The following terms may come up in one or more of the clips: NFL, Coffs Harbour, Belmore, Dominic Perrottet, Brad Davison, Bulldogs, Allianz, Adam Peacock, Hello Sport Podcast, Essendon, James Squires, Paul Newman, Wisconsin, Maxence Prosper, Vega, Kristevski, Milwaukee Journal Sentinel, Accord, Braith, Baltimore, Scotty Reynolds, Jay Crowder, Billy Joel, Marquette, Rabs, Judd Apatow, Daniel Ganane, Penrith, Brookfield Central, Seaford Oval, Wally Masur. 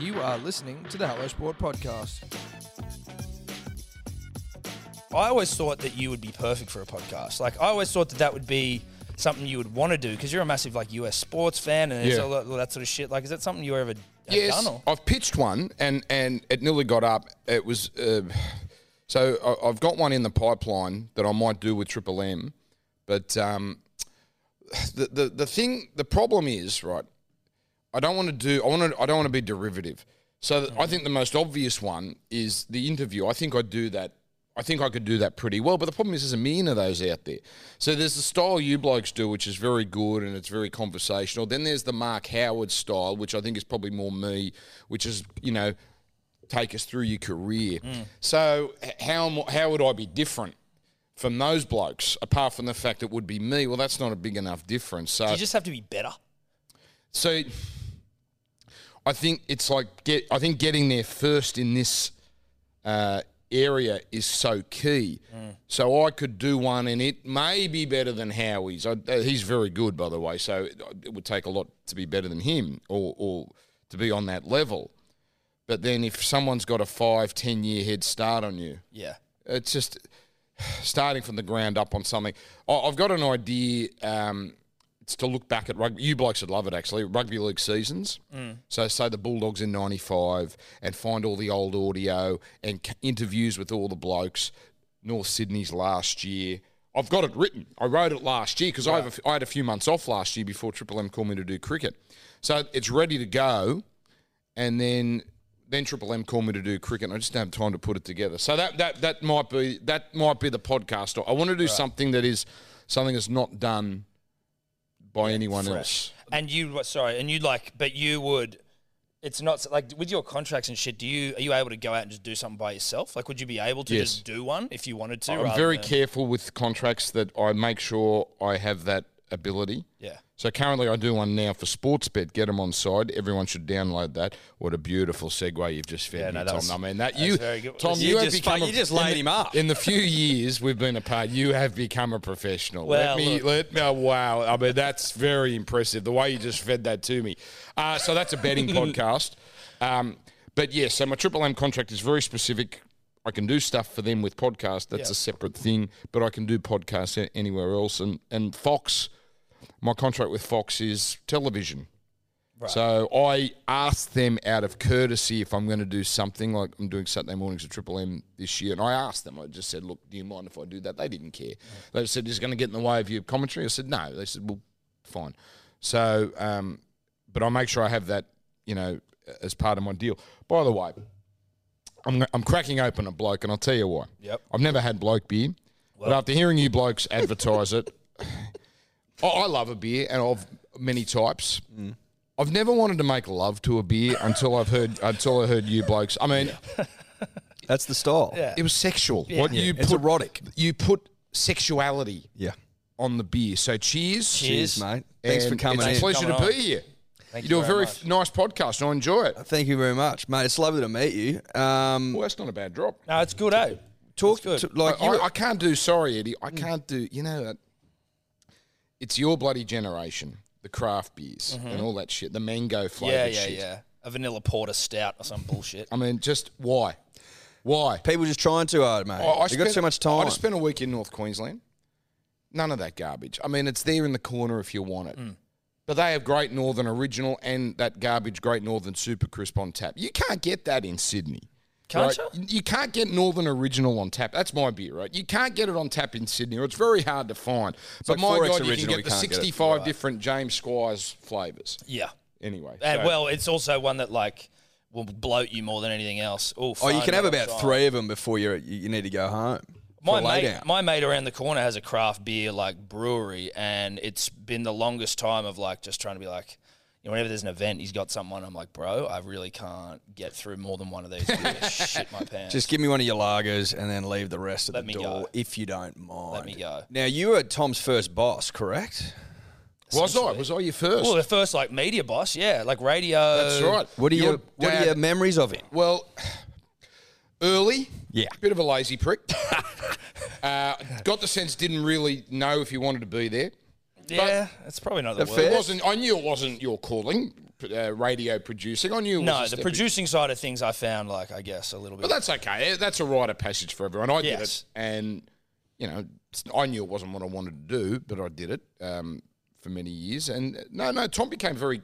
You are listening to the Hello Sport Podcast. I always thought that you would be perfect for a podcast. Like, I always thought that that would be something you would want to do because you're a massive, like, US sports fan and all that sort of shit. Like, is that something you ever done? Or? I've pitched one and it nearly got up. It was so I've got one in the pipeline that I might do with Triple M, but the problem is, right, I don't want to be derivative. So I think the most obvious one is the interview. I think I could do that pretty well, but the problem is there's a million of those out there. So there's the style you blokes do, which is very good and it's very conversational. Then there's the Mark Howard style, which I think is probably more me, which is, you know, take us through your career. Mm. So how would I be different from those blokes, apart from the fact it would be me? Well, that's not a big enough difference. So you just have to be better. So I think it's like getting there first in this area is so key. Mm. So I could do one, and it may be better than Howie's. He's very good, by the way, so it would take a lot to be better than him or to be on that level. But then if someone's got a 5-10 year head start on you, it's just starting from the ground up on something. I've got an idea to look back at rugby. You blokes would love it, actually. Rugby league seasons. Mm. So say the Bulldogs in 95 and find all the old audio and interviews with all the blokes. North Sydney's last year. I've got it written. I wrote it last year because I had a few months off last year before Triple M called me to do cricket. So it's ready to go. And then Triple M called me to do cricket and I just don't have time to put it together. So that might be the podcast. I want to do something that is something that's not done by anyone else. And you would, it's not like with your contracts and shit, are you able to go out and just do something by yourself? Like, would you be able to just do one if you wanted to? I'm very careful with contracts that I make sure I have that ability. Yeah. So currently I do one now for Sports Bet. Get them on side. Everyone should download that. What a beautiful segue you've just fed me, Tom. Tom, you have become you just laid him up. In the few years we've been apart, you have become a professional. Well, wow. I mean, that's very impressive, the way you just fed that to me. So that's a betting podcast. So my Triple M contract is very specific. I can do stuff for them with podcasts. That's a separate thing, but I can do podcasts anywhere else. And Fox, my contract with Fox is television. Right. So I asked them out of courtesy if I'm going to do something, like I'm doing Saturday mornings at Triple M this year. And I asked them, I just said, look, do you mind if I do that? They didn't care. They said, is it going to get in the way of your commentary? I said, no. They said, well, fine. So, but I make sure I have that, you know, as part of my deal. By the way, I'm cracking open a bloke and I'll tell you why. Yep. I've never had bloke beer, but after hearing you blokes advertise it, I love a beer and of many types. Mm. I've never wanted to make love to a beer until I heard you blokes. I mean, that's the style. Yeah. It was sexual. Yeah. It's erotic. You put sexuality on the beer. So cheers, mate. Thanks for coming. It's a pleasure to be here. Thank you do a very nice podcast, and I enjoy it. Thank you very much, mate. It's lovely to meet you. Well, that's not a bad drop. No, it's good, eh? Talk to like I can't do. Sorry, Eddie, I can't do. You know that. It's your bloody generation, the craft beers and all that shit, the mango flavour shit. Yeah, a vanilla porter stout or some bullshit. I mean, just why? People just trying too hard, mate. You've got so much time. I just spent a week in North Queensland. None of that garbage. I mean, it's there in the corner if you want it. Mm. But they have Great Northern Original and that garbage Great Northern Super Crisp on tap. You can't get that in Sydney. Can't you? You can't get Northern Original on tap. That's my beer, right? You can't get it on tap in Sydney, or it's very hard to find. It's but like my God, you can get the 65 different James Squires flavours. Yeah. Anyway. And well, it's also one that, like, will bloat you more than anything else. Oh, you can have about 3 of them before you need to go home. My mate around the corner has a craft beer, like, brewery, and it's been the longest time of, like, just trying to be, like, you know, whenever there's an event, he's got someone. I'm like, bro, I really can't get through more than one of these. Shit my pants. Just give me one of your lagers and then leave the rest at the door, if you don't mind. Let me go. Now, you were Tom's first boss, correct? Was I? Was I your first? Well, the first, like, media boss, yeah, like radio. That's right. What are your memories of it? Well, early, bit of a lazy prick. Got the sense didn't really know if he wanted to be there. Yeah, that's probably not the word. I knew it wasn't your calling. radio producing on you? No, the producing side of things I found, like, I guess, a little bit. But that's okay. That's a rite of passage for everyone. I did it. And, you know, I knew it wasn't what I wanted to do, but I did it for many years. And, no, Tom became very,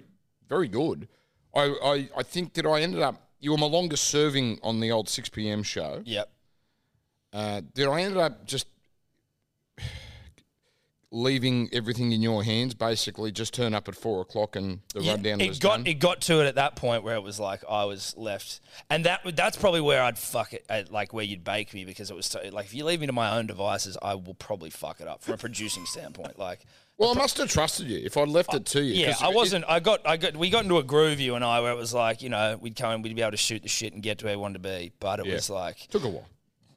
very good. I think that I ended up, you were my longest serving on the old 6 p.m. show. Yep. Did I ended up just leaving everything in your hands, basically just turn up at 4 o'clock and the rundown was done? It got to it at that point where it was like I was left. And that's probably where I'd fuck it, like where you'd bake me, because it was so, like, if you leave me to my own devices, I will probably fuck it up from a producing standpoint. Like, well, I must have trusted you if I left it to you. Yeah, I wasn't. We got into a groove, you and I, where it was like, you know, we'd come in, we'd be able to shoot the shit and get to where we wanted to be. But it was like, took a while.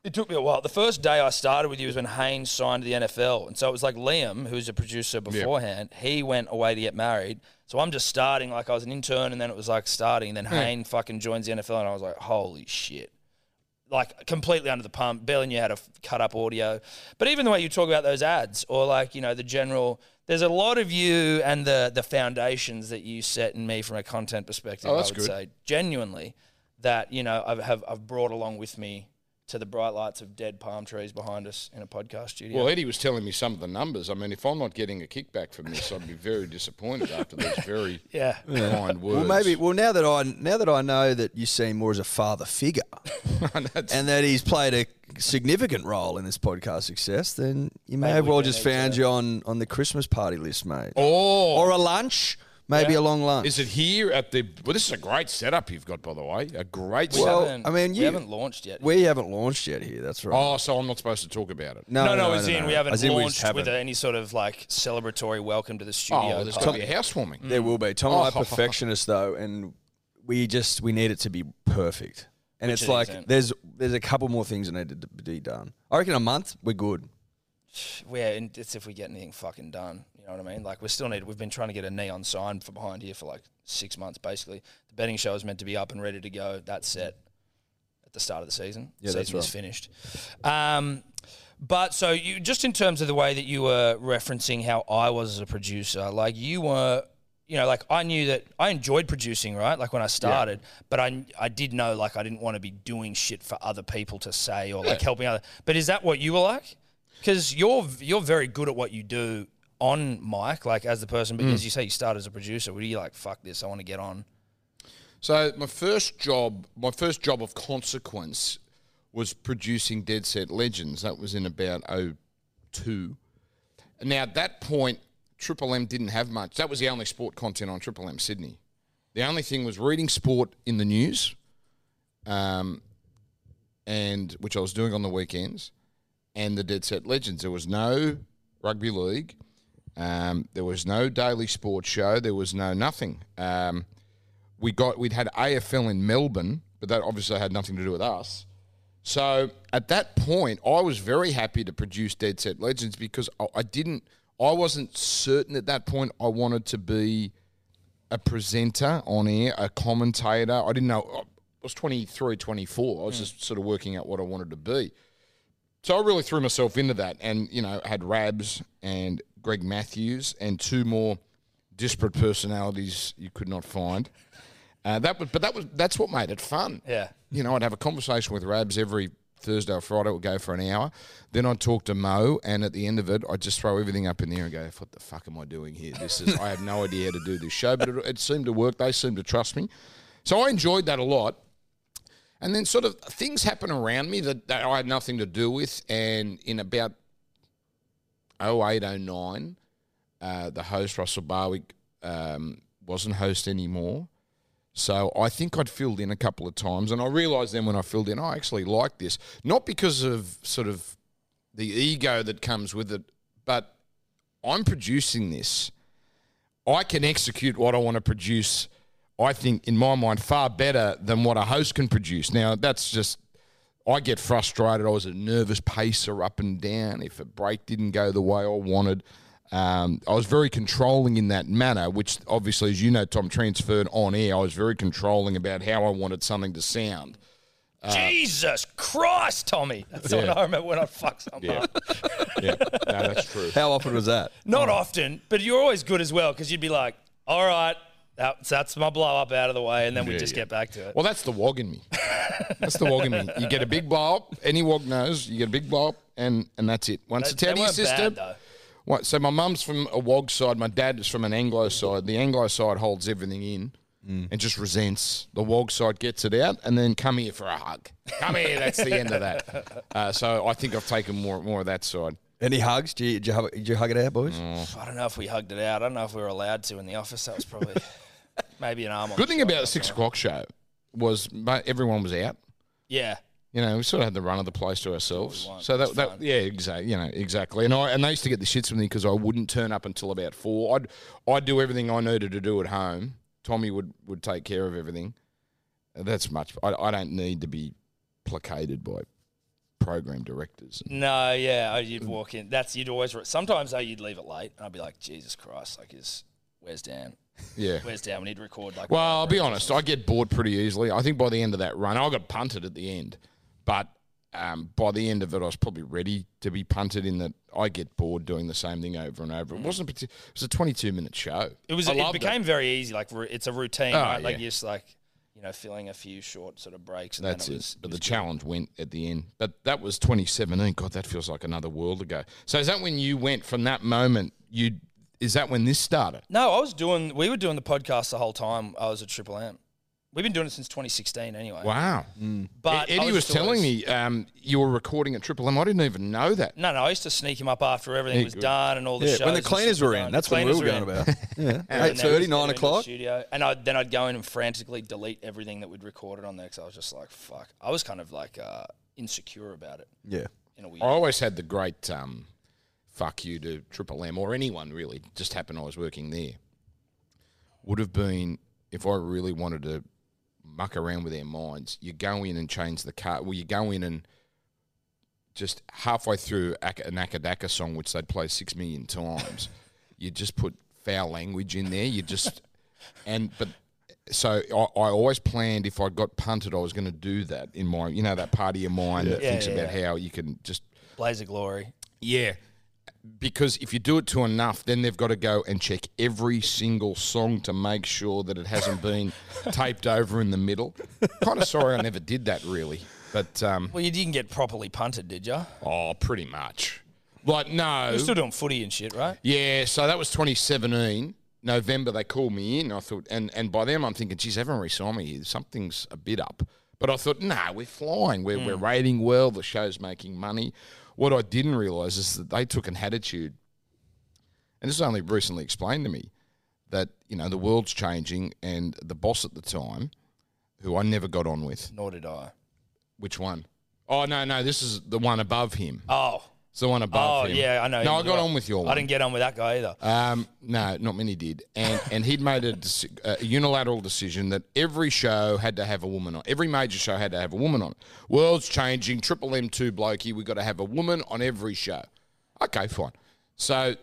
It took me a while. The first day I started with you was when Hayne signed to the NFL. And so it was like Liam, who was a producer beforehand, he went away to get married. So I'm just starting, like I was an intern, and then it was like starting. And then Hayne fucking joins the NFL, and I was like, holy shit. Like, completely under the pump, barely knew how to cut up audio. But even the way you talk about those ads, or like, you know, the general, there's a lot of you and the foundations that you set in me from a content perspective, I would say, genuinely, that, you know, I've brought along with me to the bright lights of dead palm trees behind us in a podcast studio. Well, Eddie was telling me some of the numbers. I mean, if I'm not getting a kickback from this, I'd be very disappointed after those very kind words. Well, maybe. Well, now that I know that you see him more as a father figure, and that he's played a significant role in this podcast success, then you may have well just found you on the Christmas party list, mate. Oh, or a lunch. Maybe a long lunch. Is it here at the... Well, this is a great setup you've got, by the way. A great setup. Well, I mean, we haven't launched yet. We haven't launched yet here, that's right. Oh, so I'm not supposed to talk about it. No, as in we haven't launched with any sort of, like, celebratory welcome to the studio. Oh, there's going to be a housewarming. There will be. Tom and I are perfectionists, though, and we need it to be perfect. And it's like there's a couple more things that need to be done. I reckon a month, we're good. Yeah, and it's if we get anything fucking done. You know what I mean? Like, we still need, we've been trying to get a neon sign for behind here for like 6 months, basically. The betting show is meant to be up and ready to go. That's set at the start of the season. Yeah, season is finished. But so you, just in terms of the way that you were referencing how I was as a producer, like you were, you know, like I knew that I enjoyed producing, right? Like when I started, but I did know, like, I didn't want to be doing shit for other people to say or like helping other. But is that what you were like? Because you're very good at what you do on mic, like as the person, because you say you started as a producer. Were you like, fuck this, I want to get on? So my first job of consequence was producing Dead Set Legends. That was in about 2002. Now at that point, Triple M didn't have much. That was the only sport content on Triple M Sydney. The only thing was reading sport in the news, and which I was doing on the weekends, and the Dead Set Legends. There was no rugby league. There was no daily sports show. There was no nothing. We'd had AFL in Melbourne, but that obviously had nothing to do with us. So at that point, I was very happy to produce Dead Set Legends because I wasn't certain at that point I wanted to be a presenter on air, a commentator. I didn't know. I was 23, 24. I was just sort of working out what I wanted to be. So I really threw myself into that and, you know, had Rabs and Greg Matthews and two more disparate personalities you could not find. That's what made it fun. Yeah. You know, I'd have a conversation with Rabs every Thursday or Friday. It would go for an hour. Then I'd talk to Mo, and at the end of it, I'd just throw everything up in the air and go, what the fuck am I doing here? I have no idea how to do this show, but it seemed to work. They seemed to trust me. So I enjoyed that a lot. And then sort of things happen around me that I had nothing to do with. And in about 08, 09, the host, Russell Barwick, wasn't host anymore. So I think I'd filled in a couple of times. And I realised then when I filled in, I actually liked this. Not because of sort of the ego that comes with it, but I'm producing this. I can execute what I want to produce, I think, in my mind, far better than what a host can produce. Now, that's just, I get frustrated. I was a nervous pacer up and down. If a break didn't go the way I wanted, I was very controlling in that manner, which obviously, as you know, Tom, transferred on air. I was very controlling about how I wanted something to sound. Jesus Christ, Tommy. That's what I remember when I fucked something up. Yeah, no, that's true. How often was that? Not often, but you're always good as well because you'd be like, all right. That's my blow up out of the way, and then we just get back to it. Well, that's the wog in me. That's the wog in me. You get a big blow up. Any wog knows you get a big blow up, and that's it. Once it's out of your system. Right, so my mum's from a wog side. My dad is from an Anglo side. The Anglo side holds everything in and just resents. The wog side gets it out, and then come here for a hug. Come here. That's the end of that. So I think I've taken more of that side. Any hugs? Did you hug it out, boys? I don't know if we hugged it out. I don't know if we were allowed to in the office. That was probably maybe an arm on. Good thing about the 6 o'clock show was everyone was out. Yeah. You know, we sort of had the run of the place to ourselves. So that yeah, exactly. You know, exactly. And they used to get the shits with me because I wouldn't turn up until about 4. I'd do everything I needed to do at home. Tommy would take care of everything. That's much. I don't need to be placated by program directors. No, yeah, you'd walk in. You'd always. Sometimes though, you'd leave it late, and I'd be like, Jesus Christ, like, where's Dan? Yeah, where's Dan? We need to record. Like, well, I'll be honest, I get bored pretty easily. I think by the end of that run, I got punted at the end, but by the end of it, I was probably ready to be punted. In that, I get bored doing the same thing over and over. It wasn't. It was a 22-minute show. It was. It became very easy. Like it's a routine. Oh, right? Like just like. You know, filling a few short sort of breaks. And that's it. But the challenge went at the end. But that was 2017. God, that feels like another world ago. So is that when you went from that moment? Is that when this started? No, we were doing the podcast the whole time I was at Triple M. We've been doing it since 2016 anyway. Wow. Mm. But Eddie was telling me you were recording at Triple M. I didn't even know that. No, I used to sneak him up after everything was done and all the shows. When the cleaners were in. That's when we were going about. 8:30, 9 o'clock. And then I'd go in and frantically delete everything that we'd recorded on there because I was just like, fuck. I was kind of like insecure about it. Yeah. In a weird way. I always had the great fuck you to Triple M or anyone really. It just happened I was working there. Would have been if I really wanted to muck around with their minds. You go in and change the car. Well, you go in and just halfway through an Akadaka song, which they'd play 6 million times, you just put foul language in there. You just so I always planned if I got punted, I was going to do that in my that part of your mind that thinks about how you can just blaze of glory. Yeah. Because if you do it to enough, then they've got to go and check every single song to make sure that it hasn't been taped over in the middle. Kind of sorry I never did that, really. But well, you didn't get properly punted, did you? Oh, pretty much. Like, no. You're still doing footy and shit, right? Yeah, so that was 2017. November, they called me in. I thought, and by then I'm thinking, geez, everyone re-signed me here. Something's a bit up. But I thought, nah, we're flying. We're rating well. The show's making money. What I didn't realise is that they took an attitude, and this was only recently explained to me, that, the world's changing, and the boss at the time, who I never got on with. Nor did I. Which one? Oh, no, this is the one above him. Oh. It's the one above him. Oh, yeah, I know. No, I got on with your one. I didn't get on with that guy either. No, not many did. And he'd made a unilateral decision that every show had to have a woman on. Every major show had to have a woman on. World's changing, Triple M too blokey, we've got to have a woman on every show. Okay, fine. So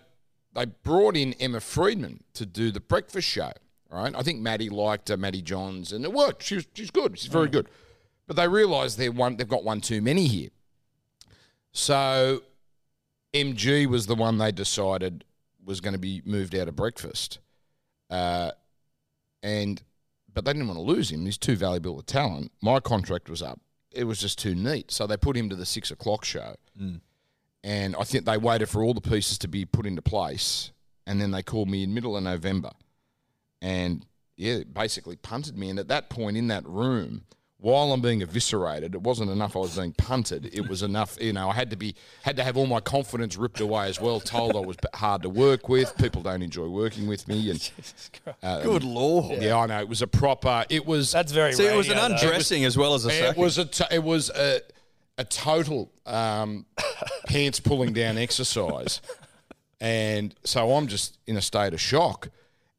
they brought in Emma Friedman to do the breakfast show, right? I think Maddie liked her, Maddie Johns, and it worked. She's good. She's very good. But they realised they've got one too many here. So MG was the one they decided was going to be moved out of breakfast. But they didn't want to lose him. He's too valuable a talent. My contract was up. It was just too neat. So they put him to the 6 o'clock show. Mm. And I think they waited for all the pieces to be put into place. And then they called me in middle of November. And, basically punted me. And at that point in that room, while I'm being eviscerated, it wasn't enough I was being punted. It was enough, I had to have all my confidence ripped away as well, told I was hard to work with, people don't enjoy working with me. And Jesus Christ. Good Lord. Yeah, I know. It was a proper, it was... That's very See, radio, it was an undressing as well as a sacking. It was a total pants pulling down exercise. And so I'm just in a state of shock.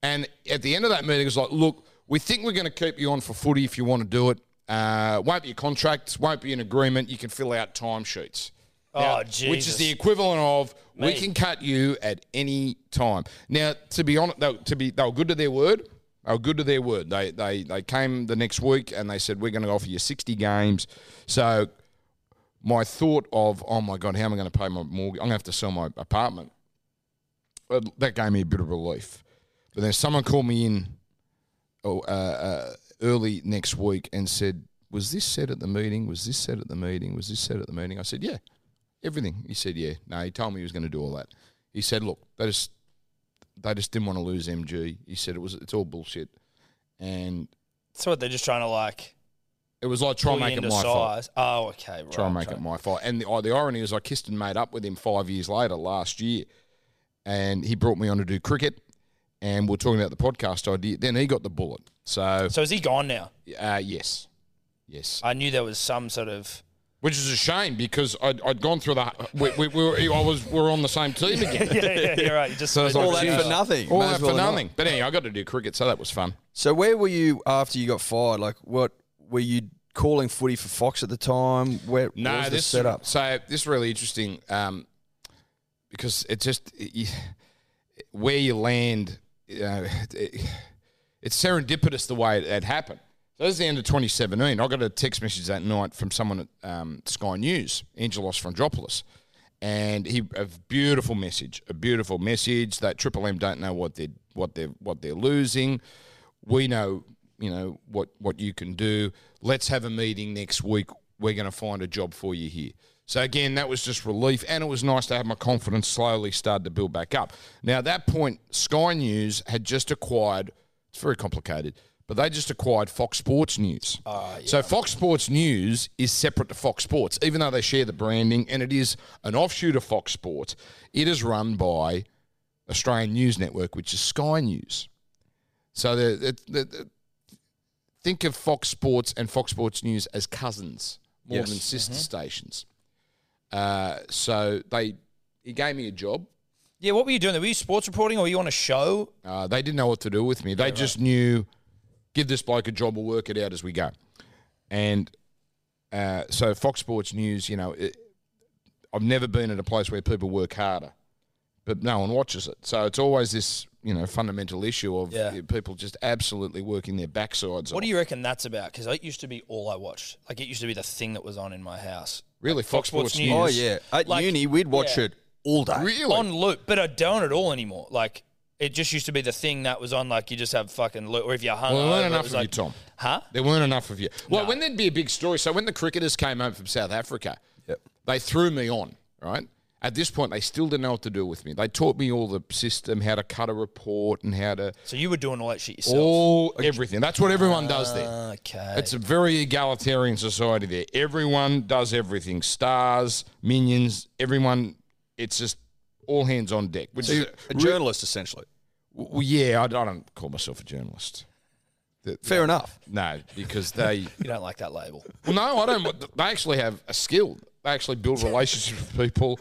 And at the end of that meeting, it was like, look, we think we're going to keep you on for footy if you want to do it. Won't be a contract, won't be an agreement. You can fill out timesheets. Oh, Jesus. Which is the equivalent of we can cut you at any time. Now, to be honest, they were good to their word. They were good to their word. They came the next week and they said, we're going to offer you 60 games. So my thought of, oh, my God, how am I going to pay my mortgage? I'm going to have to sell my apartment. Well, that gave me a bit of relief. But then someone called me in early next week and said, was this said at the meeting? Was this said at the meeting? Was this said at the meeting? I said, yeah, everything. He said, yeah. No, he told me he was going to do all that. He said, look, they just didn't want to lose MG. He said it's all bullshit. And so they're just trying to like... It was like, try and make it my fault. Oh, okay. Right, try and make it my fault. And the irony is I kissed and made up with him 5 years later last year. And he brought me on to do cricket. And we're talking about the podcast idea. Then he got the bullet. So is he gone now? Yes. Yes. I knew there was some sort of... Which is a shame because I'd gone through the... We were on the same team again. Yeah, you're right. You just so all that for nothing. All that for nothing. But anyway, I got to do cricket, so that was fun. So where were you after you got fired? Like, what... Were you calling footy for Fox at the time? Where was this set up? So this is really interesting because it just where you land. It's serendipitous the way it happened. So this is the end of 2017. I got a text message that night from someone at Sky News, Angelos Frondropoulos, and a beautiful message that Triple M don't know what they're losing. We know. You know, what you can do. Let's have a meeting next week. We're going to find a job for you here. So, again, that was just relief, and it was nice to have my confidence slowly start to build back up. Now, at that point, Sky News had just acquired – it's very complicated – but they just acquired Fox Sports News. Yeah. So Fox Sports News is separate to Fox Sports, even though they share the branding, and it is an offshoot of Fox Sports. It is run by Australian News Network, which is Sky News. So, the think of Fox Sports and Fox Sports News as cousins more than sister stations. So he gave me a job. Yeah, what were you doing there? Were you sports reporting or were you on a show? They didn't know what to do with me. They just knew, give this bloke a job, we'll work it out as we go. And so Fox Sports News, you know, I've never been at a place where people work harder, but no one watches it. So it's always this... You know, fundamental issue of people just absolutely working their backsides. What do you reckon that's about? Because it used to be all I watched. Like, it used to be the thing that was on in my house. Really? Like Fox Sports News? Oh, yeah. At uni, we'd watch it all day. Really? On loop. But I don't at all anymore. Like, it just used to be the thing that was on, like, you just have fucking loop. Or if you're hung over. There weren't enough of you, Tom. Huh? There weren't enough of you. Well, when there'd be a big story. So when the cricketers came home from South Africa, they threw me on, right? At this point, they still didn't know what to do with me. They taught me all the system, how to cut a report and how to... So you were doing all that shit yourself? Everything. That's what everyone does there. Okay. It's a very egalitarian society there. Everyone does everything. Stars, minions, everyone. It's just all hands on deck. Which is a journalist, essentially. Well, yeah, I don't call myself a journalist. Fair enough. No, because they... You don't like that label. Well, no, I don't. They actually have a skill. They actually build relationships with people.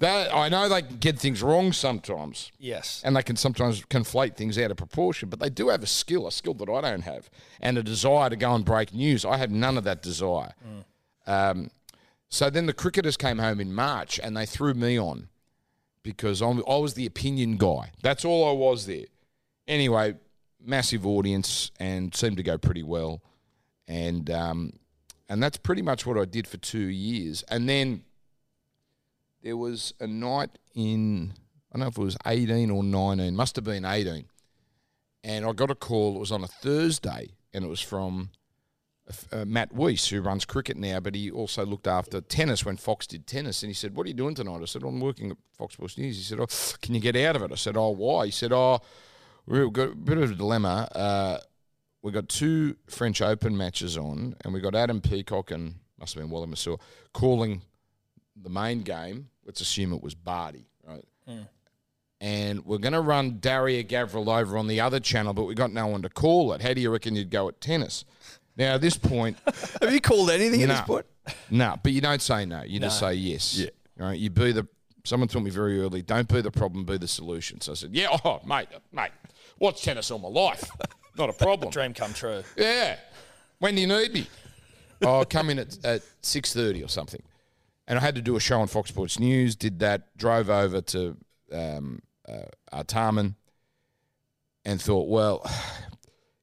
That I know they can get things wrong sometimes. Yes. And they can sometimes conflate things out of proportion, but they do have a skill that I don't have, and a desire to go and break news. I have none of that desire. So then the cricketers came home in March and they threw me on because I was the opinion guy. That's all I was there. Anyway, massive audience and seemed to go pretty well. And that's pretty much what I did for 2 years. And then there was a night in, I don't know if it was 18 or 19, must have been 18. And I got a call, it was on a Thursday, and it was from Matt Weiss, who runs cricket now, but he also looked after tennis when Fox did tennis. And he said, what are you doing tonight? I said, I'm working at Fox Sports News. He said, oh, can you get out of it? I said, oh, why? He said, oh, we've got a bit of a dilemma. We got two French Open matches on, and we got Adam Peacock and must have been Wally Masur calling the main game. Let's assume it was Barty, right? Mm. And we're going to run Daria Gavrill over on the other channel, but we got no one to call it. How do you reckon you'd go at tennis? Now, at this point... Have you called anything at this point? No, but you don't say no. You just say yes. Yeah. Right? You be the... Someone told me very early, don't be the problem, be the solution. So I said, yeah, oh, mate, watch tennis all my life. Not a problem. Dream come true. Yeah. When do you need me? I'll come in at 6:30 or something. And I had to do a show on Fox Sports News, did that, drove over to Artarmon and thought, well,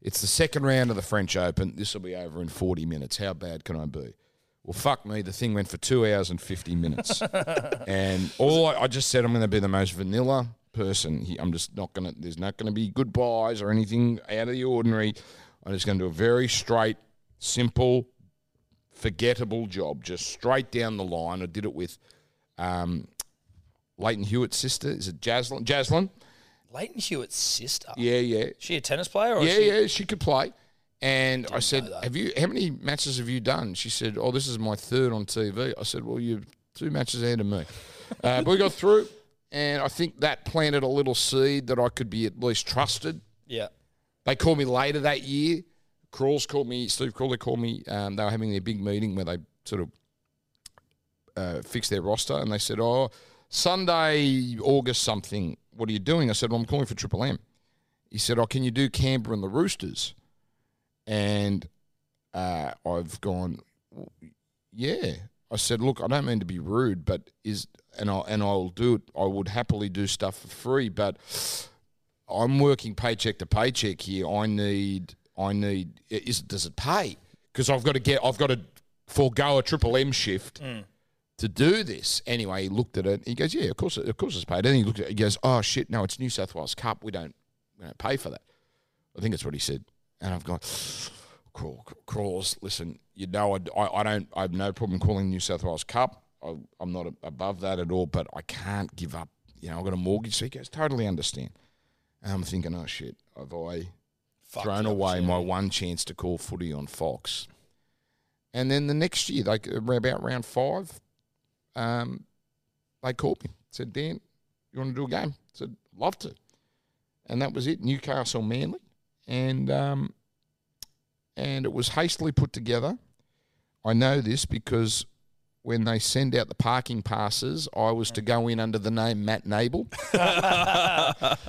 it's the second round of the French Open. This will be over in 40 minutes. How bad can I be? Well, fuck me. The thing went for 2 hours and 50 minutes. And I just said I'm going to be the most vanilla person. I'm just not going to, there's not going to be goodbyes or anything out of the ordinary. I'm just going to do a very straight, simple, forgettable job, just straight down the line. I did it with Leighton Hewitt's sister. Is it Jaslyn? Jaslyn. Leighton Hewitt's sister? Yeah, yeah. Is she a tennis player? Or she could play. And I said, how many matches have you done? She said, oh, this is my third on TV. I said, well, you're two matches ahead of me. But we got through, and I think that planted a little seed that I could be at least trusted. Yeah. They called me later that year. Steve Crawley called me. They were having their big meeting where they sort of fixed their roster, and they said, oh, Sunday, August something, what are you doing? I said, well, I'm calling for Triple M. He said, oh, can you do Canberra and the Roosters? And I've gone, yeah. I said, look, I don't mean to be rude, but I'll do it. I would happily do stuff for free, but I'm working paycheck to paycheck here. Does it pay? Because I've got to forego a Triple M shift to do this. Anyway, he looked at it. He goes, yeah, of course it's paid. And he looked at it. He goes, oh shit, no, it's New South Wales Cup. We don't pay for that. I think that's what he said. And I've gone, Crawls, listen, I have no problem calling New South Wales Cup. I'm not above that at all, but I can't give up. I've got a mortgage. So he goes, totally understand. And I'm thinking, oh, shit, have I thrown away my one chance to call footy on Fox? And then the next year, about round five, they called me. Said, Dan, you want to do a game? I said, love to. And that was it, Newcastle Manly. And it was hastily put together. I know this because when they send out the parking passes, I was to go in under the name Matt Nable.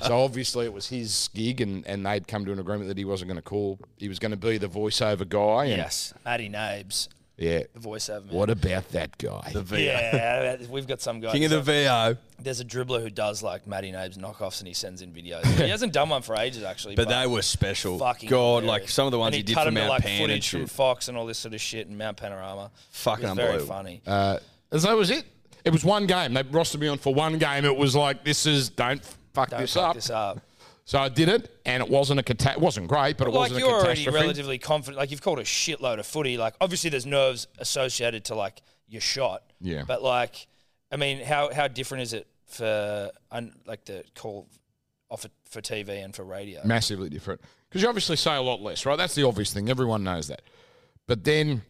So obviously it was his gig, and they'd come to an agreement that he wasn't going to call. He was going to be the voiceover guy. Yes, Matty Nabes. Yeah. The voiceover man. What about that guy? The VO. Yeah, we've got some guy. King of the VO. There's a dribbler who does like Matty Nabes knockoffs, and he sends in videos. He hasn't done one for ages, actually. But they were special. Fucking God, hilarious. Like some of the ones he did for Mount Pan and shit. Footage from Fox and all this sort of shit and Mount Panorama. Fucking unbelievable. Very funny. And so that was it. It was one game. They rostered me on for one game. It was like, don't fuck this up. So I did it, and it wasn't it wasn't great, but it wasn't a catastrophe. You're already relatively confident. Like, you've called a shitload of footy. Like, obviously there's nerves associated to, like, your shot. Yeah. But, like, I mean, how different is it for, like, the call off for TV and for radio? Massively different. Because you obviously say a lot less, right? That's the obvious thing. Everyone knows that. But then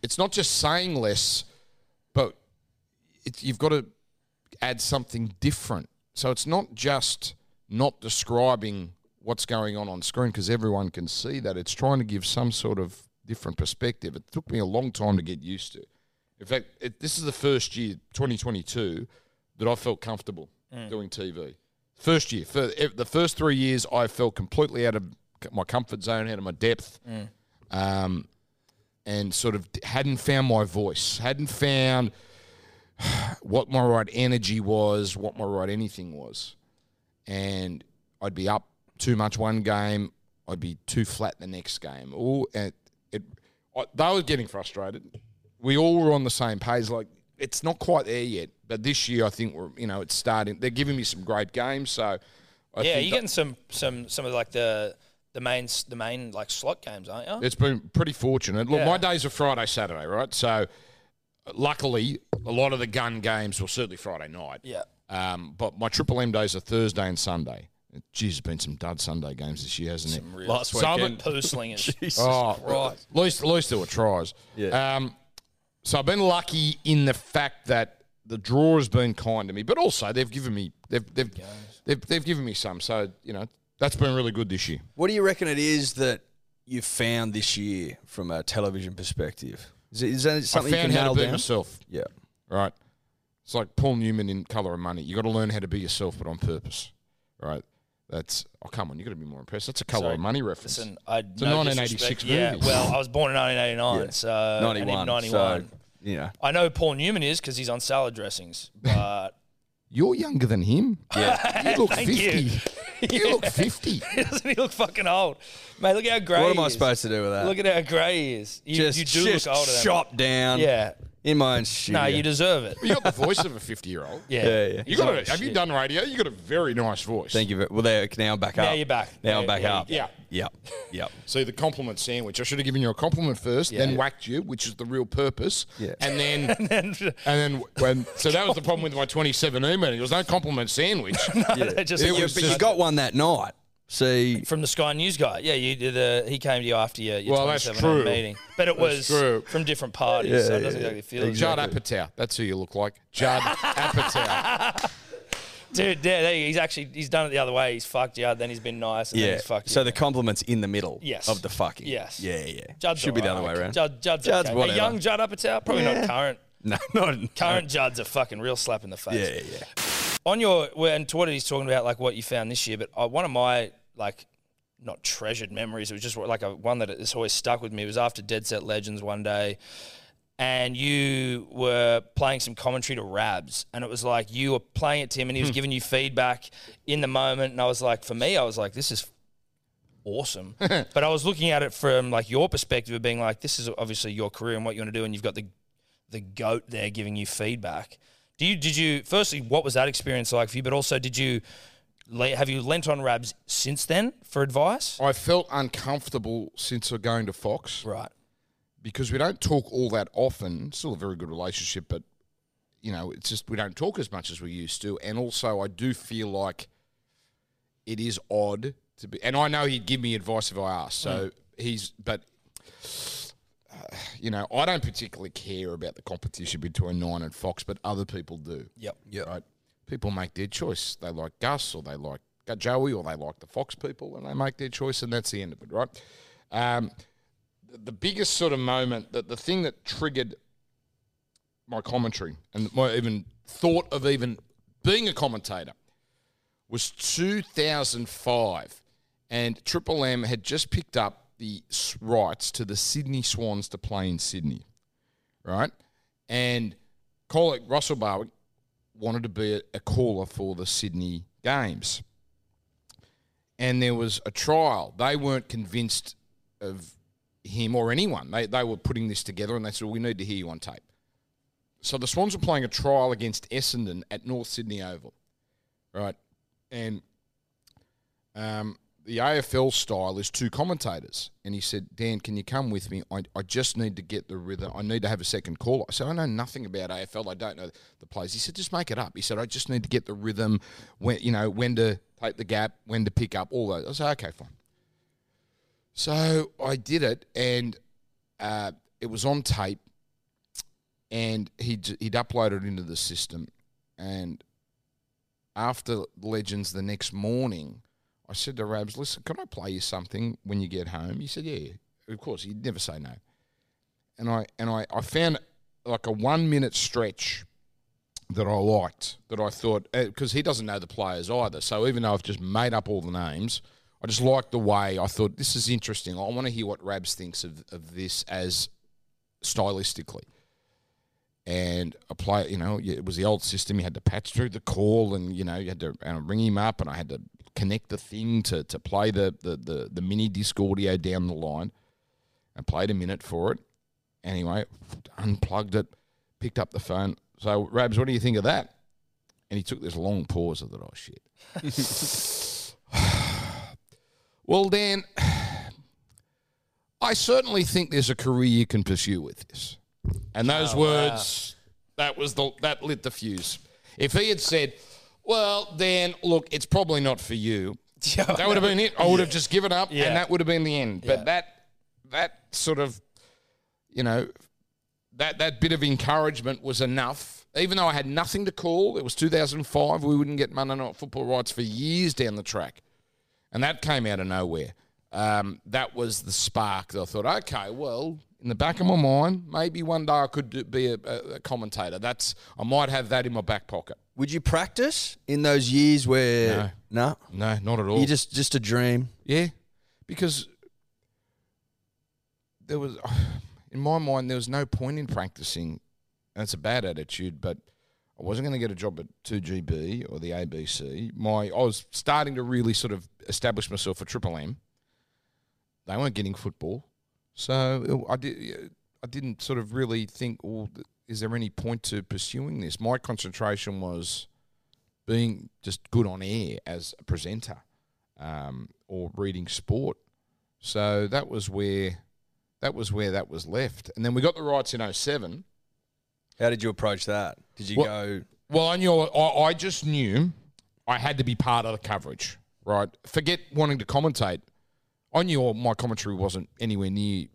it's not just saying less, but you've got to add something different. So it's not just not describing what's going on screen because everyone can see that. It's trying to give some sort of different perspective. It took me a long time to get used to. In fact, this is the first year, 2022, that I felt comfortable doing TV. First year. The first 3 years, I felt completely out of my comfort zone, out of my depth, and sort of hadn't found my voice, hadn't found what my right energy was, what my right anything was. And I'd be up too much one game, I'd be too flat the next game. They were getting frustrated. We all were on the same page, like, it's not quite there yet. But this year I think we're, it's starting. They're giving me some great games, so I think you're getting some of like the main like slot games, aren't you? It's been pretty fortunate. Look, my days are Friday, Saturday, right? So luckily, a lot of the gun games were certainly Friday night. Yeah. But my Triple M days are Thursday and Sunday. Geez, there's been some dud Sunday games this year, hasn't it? Real last weekend. Poosling. Jesus Christ. At least there were tries. Yeah. So I've been lucky in the fact that the draw has been kind to me, but also they've given me some. So that's been really good this year. What do you reckon it is that you've found this year from a television perspective? Is that something I found you can how to be down? Myself. Yeah. Right. It's like Paul Newman in Colour and Money. You got to learn how to be yourself, but on purpose. Right. That's come on. You got to be more impressed. That's a Colour and Money reference. Listen, it's a 1986 movie. Yeah. Well, I was born in 1989, so 91. So, I know who Paul Newman is because he's on salad dressings. But you're younger than him. Yeah. You look 50. You look 50. Doesn't he look fucking old? Mate, look how grey he is. What am I supposed to do with that? Look at how grey he is. You do look older than him. Just chop down. Yeah. In my own studio. No, you deserve it. Well, you got the voice of a 50-year-old. Yeah. Have you done radio? You got a very nice voice. Thank you. Well, now I'm back up. Now you're back. Now I'm back up. Yeah. So the compliment sandwich. I should have given you a compliment first, then whacked you, which is the real purpose. Yeah. And then so that was the problem with my 2017 meeting. There was no compliment sandwich. But you got one that night. See, from the Sky News guy, you did. He came to you after your 2017 meeting, but it was from different parties, so it doesn't really feel. Judd Apatow, that's who you look like, Judd Apatow. Dude, he's done it the other way. He's fucked you, then he's been nice, and then he's fucked you. So the compliment's in the middle of the fucking. Yes. Yeah. Judd's should be the other way around. Judd's okay. A young Judd Apatow, probably not current. No, not current. Judd's a fucking real slap in the face. Yeah. On your to what he's talking about, like what you found this year, but one of my not treasured memories. It was just like one that has always stuck with me. It was after Dead Set Legends one day, and you were playing some commentary to Rabs, and it was like you were playing it to him, and he was giving you feedback in the moment. And I was like, for me, I was like, this is awesome. But I was looking at it from your perspective of being like, this is obviously your career and what you want to do, and you've got the goat there giving you feedback. Did you? Firstly, what was that experience like for you? But also, have you lent on Rabs since then for advice? I felt uncomfortable since going to Fox. Right. Because we don't talk all that often. Still a very good relationship, but, it's just we don't talk as much as we used to. And also I do feel like it is odd to be – and I know he'd give me advice if I asked. So but I don't particularly care about the competition between Nine and Fox, but other people do. Yep. Right? People make their choice. They like Gus, or they like Joey, or they like the Fox people, and they make their choice, and that's the end of it, right? The biggest sort of moment, the thing that triggered my commentary and my even thought of even being a commentator was 2005, and Triple M had just picked up the rights to the Sydney Swans to play in Sydney, right? And colleague Russell Barwick wanted to be a caller for the Sydney games. And there was a trial. They weren't convinced of him or anyone. They were putting this together, and they said, we need to hear you on tape. So the Swans were playing a trial against Essendon at North Sydney Oval, right? And the AFL style is two commentators. And he said, Dan, can you come with me? I just need to get the rhythm. I need to have a second caller. I said, I know nothing about AFL. I don't know the plays. He said, just make it up. He said, I just need to get the rhythm, when to take the gap, when to pick up, all those. I said, okay, fine. So I did it, and it was on tape, and he'd uploaded it into the system. And after Legends the next morning, I said to Rabs, listen, can I play you something when you get home? He said, yeah, of course. He'd never say no. And I found a 1-minute stretch that I liked, that I thought, because he doesn't know the players either. So even though I've just made up all the names, I just liked the way I thought, this is interesting. I want to hear what Rabs thinks of this as stylistically. And a player, it was the old system. You had to patch through the call, and you had to ring him up, and I had to connect the thing to play the mini disc audio down the line. I played a minute for it. Anyway, unplugged it, picked up the phone. So, Rabs, what do you think of that? And he took this long pause. I thought, oh shit. Well, Dan, I certainly think there's a career you can pursue with this. And those words, that lit the fuse. If he had said, well, Dan, look, it's probably not for you, that would have been it. I would have just given up, and that would have been the end. But that sort of, that bit of encouragement was enough. Even though I had nothing to call, it was 2005, we wouldn't get Monday Night Football rights for years down the track. And that came out of nowhere. That was the spark that I thought, okay, well, in the back of my mind, maybe one day I could be a commentator. I might have that in my back pocket. Would you practice in those years where... No, not at all. You just a dream. Yeah, because there was... In my mind, there was no point in practicing. That's a bad attitude, but I wasn't going to get a job at 2GB or the ABC. I was starting to really sort of establish myself for Triple M. They weren't getting football. So I didn't sort of really think, well, is there any point to pursuing this? My concentration was being just good on air as a presenter or reading sport. So that was where that was left. And then we got the rights in 2007. How did you approach that? Did you go... Well, I just knew I had to be part of the coverage, right? Forget wanting to commentate. I knew my commentary wasn't anywhere near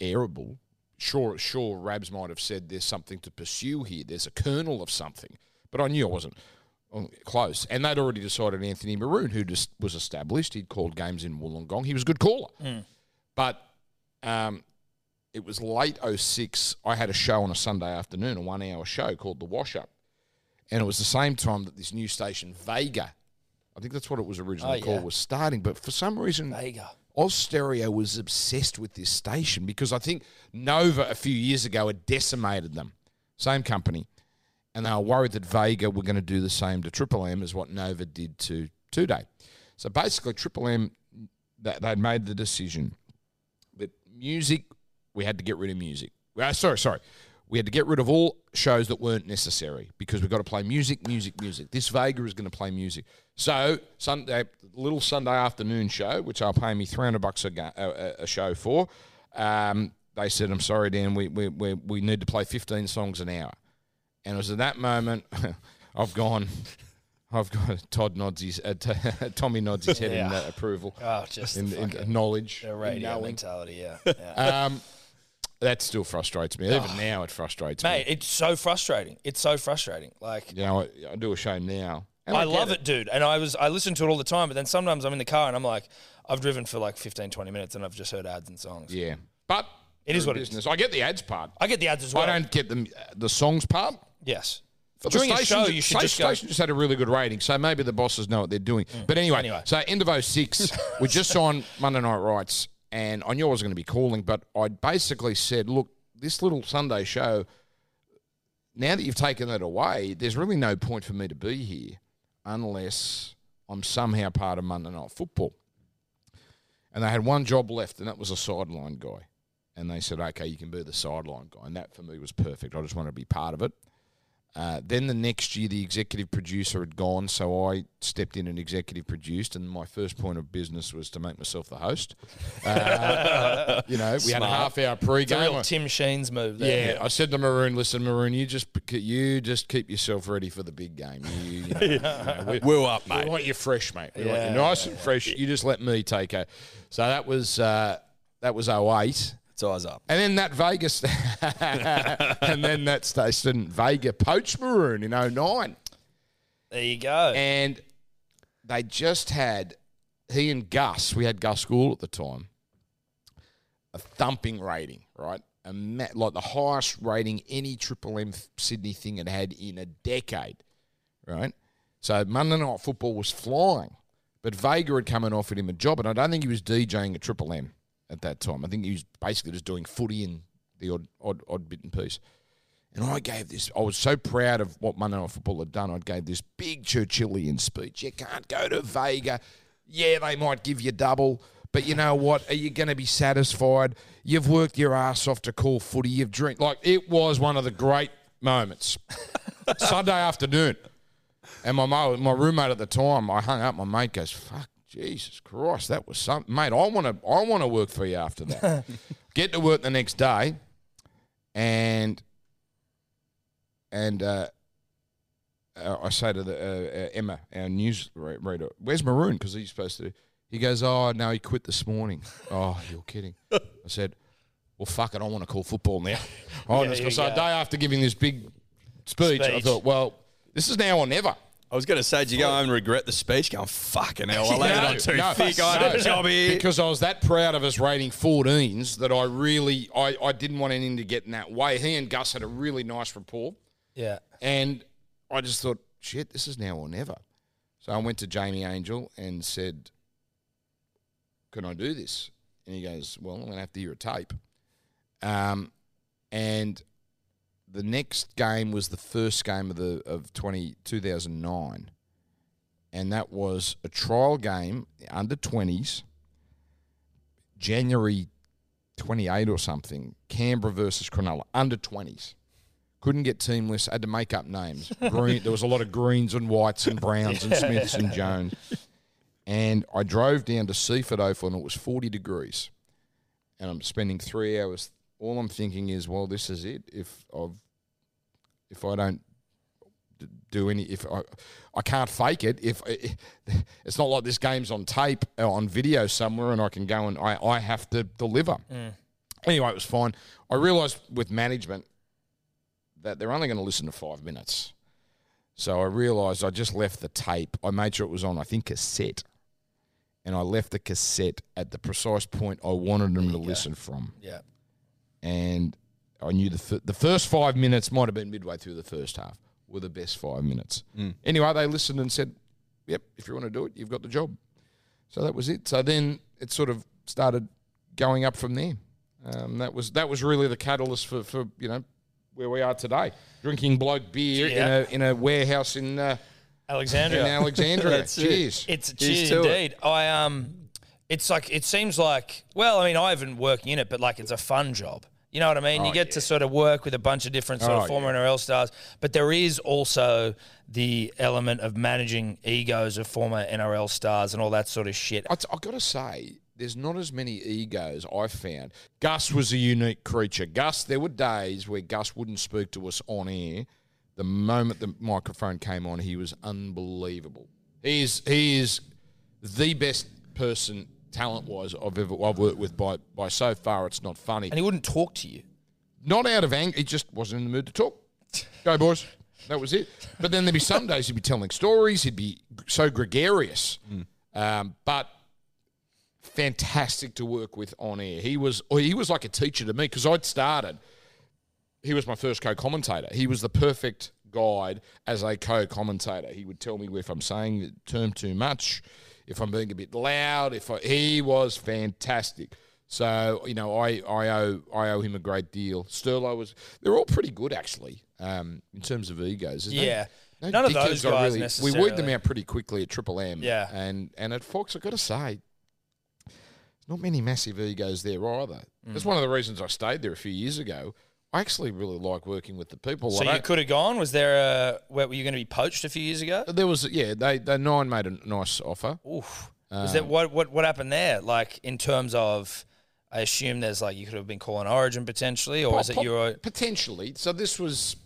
airable. Sure, Rabs might have said there's something to pursue here. There's a kernel of something. But I knew I wasn't close. And they'd already decided Anthony Maroon, who just was established. He'd called games in Wollongong. He was a good caller. Mm. But it was late 2006. I had a show on a Sunday afternoon, a one-hour show called The Wash Up. And it was the same time that this new station, Vega, I think that's what it was originally called, was starting. But for some reason, Vega. Oz Stereo was obsessed with this station because I think Nova a few years ago had decimated them. Same company. And they were worried that Vega were going to do the same to Triple M as what Nova did to 2Day. So basically, Triple M, they'd made the decision that music, we had to get rid of music. Sorry. We had to get rid of all shows that weren't necessary because we've got to play music. This Vega is going to play music. So little Sunday afternoon show, which I'll pay me $300 a show for, they said, I'm sorry, Dan, we need to play 15 songs an hour. And it was at that moment I've got Tommy nods his head in approval. Oh, just in knowledge. The radio mentality, yeah. That still frustrates me. Even now, it frustrates me. Mate, it's so frustrating. Like, I do a show now. I love it, dude. And I listen to it all the time. But then sometimes I'm in the car and I'm like, I've driven for like 15, 20 minutes and I've just heard ads and songs. Yeah, but it is what it is. I get the ads part. I get the ads as well. I don't get the songs part. Yes. During a show, you should just go. The station just had a really good rating, so maybe the bosses know what they're doing. Mm. But anyway, so end of 2006, we just signed Monday Night Rights. And I knew I was going to be calling, but I basically said, look, this little Sunday show, now that you've taken that away, there's really no point for me to be here unless I'm somehow part of Monday Night Football. And they had one job left, and that was a sideline guy. And they said, okay, you can be the sideline guy. And that for me was perfect. I just wanted to be part of it. Then the next year, the executive producer had gone, so I stepped in and executive produced, and my first point of business was to make myself the host. We had a half-hour pre-game. It's a real Tim Sheen's move there. Yeah, I said to Maroon, listen, Maroon, you just keep yourself ready for the big game. We're up, mate. We want you fresh, mate. We want you nice and fresh. You just let me take over. So that was 2008. Eyes up. And then that station Vega poached Maroon in 2009. There you go. And they just had, he and Gus, we had Gus Gould at the time, a thumping rating, right? Like the highest rating any Triple M Sydney thing had had in a decade, right? So Monday Night Football was flying, but Vega had come and offered him a job, and I don't think he was DJing at Triple M. At that time, I think he was basically just doing footy and the odd bit and piece. And I was so proud of what Monday Night Football had done. I gave this big Churchillian speech. You can't go to Vega. Yeah, they might give you double, but you know what? Are you going to be satisfied? You've worked your ass off to call footy. You've dreamt. Like, it was one of the great moments. Sunday afternoon. And my roommate at the time, I hung up. My mate goes, fuck. Jesus Christ, that was something. Mate, I want to work for you after that. Get to work the next day and I say to Emma, our newsreader, where's Maroon? Because he's supposed to. He goes, oh, no, he quit this morning. Oh, you're kidding. I said, well, fuck it, I want to call football now. So a day after giving this big speech, I thought, well, this is now or never. I was going to say, do you go home and regret the speech? Going, fucking hell, I landed on too thick. I had a job here. Because I was that proud of us rating 14s that I really, I didn't want anything to get in that way. He and Gus had a really nice rapport. Yeah. And I just thought, shit, this is now or never. So I went to Jamie Angel and said, can I do this? And he goes, well, I'm going to have to hear a tape. And... the next game was the first game of 2009, and that was a trial game, under 20s, January 28 or something, Canberra versus Cronulla, under 20s. Couldn't get team lists. I had to make up names. Green, there was a lot of greens and whites and browns and Smiths and Jones. And I drove down to Seaford Oval and it was 40 degrees. And I'm spending 3 hours. All I'm thinking is, well, this is it. If I don't do any, if I can't fake it. If it's not like this game's on tape, on video somewhere, and I can go and I have to deliver. Mm. Anyway, it was fine. I realised with management that they're only going to listen to 5 minutes. So I realised I just left the tape. I made sure it was on, I think, cassette. And I left the cassette at the precise point I wanted them to listen from. Yeah. And I knew the first 5 minutes, might have been midway through the first half, were the best 5 minutes. Mm. Anyway, they listened and said, yep, if you want to do it, you've got the job. So that was it. So then it sort of started going up from there. That was really the catalyst for you know, where we are today, drinking bloke beer in a warehouse in Alexandria. In Alexandria, that's cheers! Cheers indeed. I haven't been working in it, but like it's a fun job. You know what I mean? You get to sort of work with a bunch of different sort of former NRL stars, but there is also the element of managing egos of former NRL stars and all that sort of shit. I've got to say, there's not as many egos I found. Gus was a unique creature. Gus, there were days where Gus wouldn't speak to us on air. The moment the microphone came on, he was unbelievable. He is the best person talent-wise I've worked with by so far. It's not funny. And he wouldn't talk to you. Not out of anger. He just wasn't in the mood to talk. Go, boys. That was it. But then there'd be some days he'd be telling stories. He'd be so gregarious. Mm. But fantastic to work with on air. He was like a teacher to me because I'd started. He was my first co-commentator. He was the perfect guide as a co-commentator. He would tell me if I'm saying the term too much, if I'm being a bit loud. He was fantastic. So you know, I owe him a great deal. Sterlo was. They're all pretty good actually in terms of egos. Isn't yeah. They? No, none of those guys really, necessarily. We weed them out pretty quickly at Triple M. Yeah. And at Fox, I've got to say, not many massive egos there either. Mm. That's one of the reasons I stayed there a few years ago. I actually really like working with the people. So you could have gone? Was there were you going to be poached a few years ago? There was, yeah. They Nine made a nice offer. Oof. Was that what happened there? Like in terms of, I assume there's like you could have been calling Origin potentially, or is it your potentially? So this was,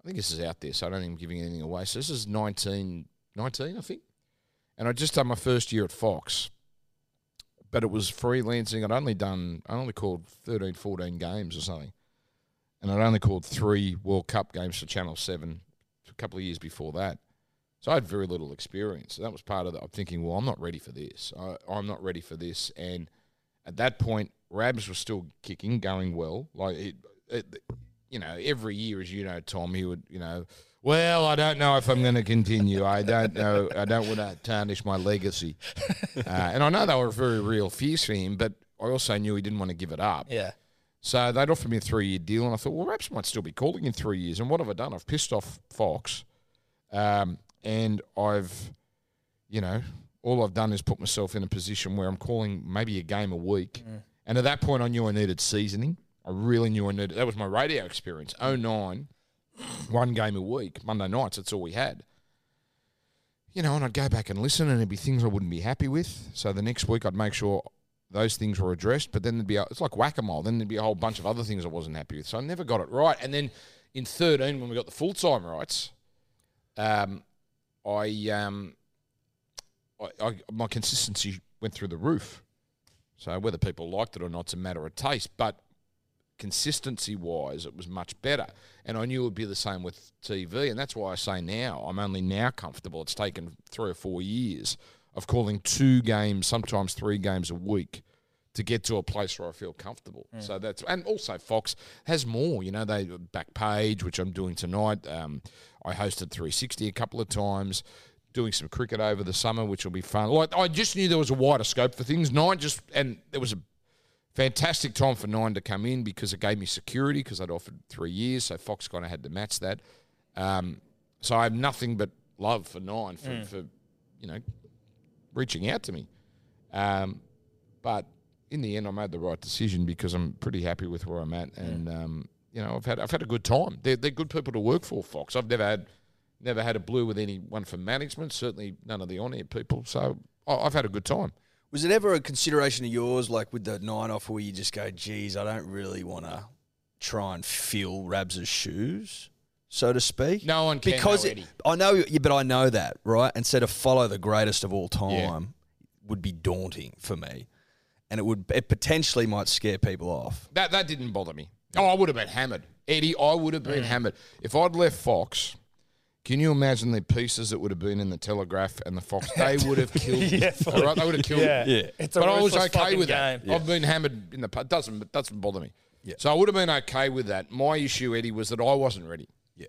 I think this is out there, so I don't think I'm giving anything away. So this is 19, I think, and I just done my first year at Fox. But it was freelancing. I only called 13, 14 games or something. And I'd only called 3 World Cup games for Channel 7 a couple of years before that. So I had very little experience. And that was part of that. I'm thinking, well, I'm not ready for this. I'm not ready for this. And at that point, Rabs was still kicking, going well. Like, you know, every year, as you know, Tom, he would, you know, well, I don't know if I'm going to continue. I don't know. I don't want to tarnish my legacy. And I know they were very real fears for him, but I also knew he didn't want to give it up. Yeah. So they'd offered me a 3-year deal, and I thought, well, Raps might still be calling in 3 years. And what have I done? I've pissed off Fox, and I've, you know, all I've done is put myself in a position where I'm calling maybe a game a week. Mm. And at that point, I knew I needed seasoning. I really knew I needed. That was my radio experience. 2009. One game a week, Monday nights, that's all we had. You know, and I'd go back and listen and there'd be things I wouldn't be happy with. So the next week I'd make sure those things were addressed, but then it's like whack-a-mole. Then there'd be a whole bunch of other things I wasn't happy with. So I never got it right. And then in 2013, when we got the full-time rights, my consistency went through the roof. So whether people liked it or not, it's a matter of taste. But consistency-wise, it was much better. And I knew it would be the same with TV. And that's why I say now, I'm only now comfortable. It's taken 3 or 4 years of calling 2 games, sometimes 3 games a week to get to a place where I feel comfortable. Mm. So that's, and also Fox has more, you know, they back page, which I'm doing tonight. I hosted 360 a couple of times, doing some cricket over the summer, which will be fun. Like, I just knew there was a wider scope for things. And there was a fantastic time for Nine to come in because it gave me security because I'd offered 3 years, so Fox kind of had to match that. So I have nothing but love for Nine for you know, reaching out to me. But in the end, I made the right decision because I'm pretty happy with where I'm at, and you know, I've had a good time. They're good people to work for, Fox. I've never had a blue with anyone for management. Certainly none of the on-air people. So I've had a good time. Was it ever a consideration of yours, like with the Nine offer, where you just go, geez, I don't really want to try and fill Rabs' shoes, so to speak? No one can, because Eddie. I know, but I know that, right? And so to follow the greatest of all time would be daunting for me. And it potentially might scare people off. That didn't bother me. Oh, I would have been hammered. Eddie, I would have been hammered. If I'd left Fox, can you imagine the pieces that would have been in the Telegraph and the Fox? They would have killed me. All right? They would have killed me. Yeah. It's a but I was okay with that. Yeah. I've been hammered in the past. It doesn't bother me. Yeah. So I would have been okay with that. My issue, Eddie, was that I wasn't ready. Yeah.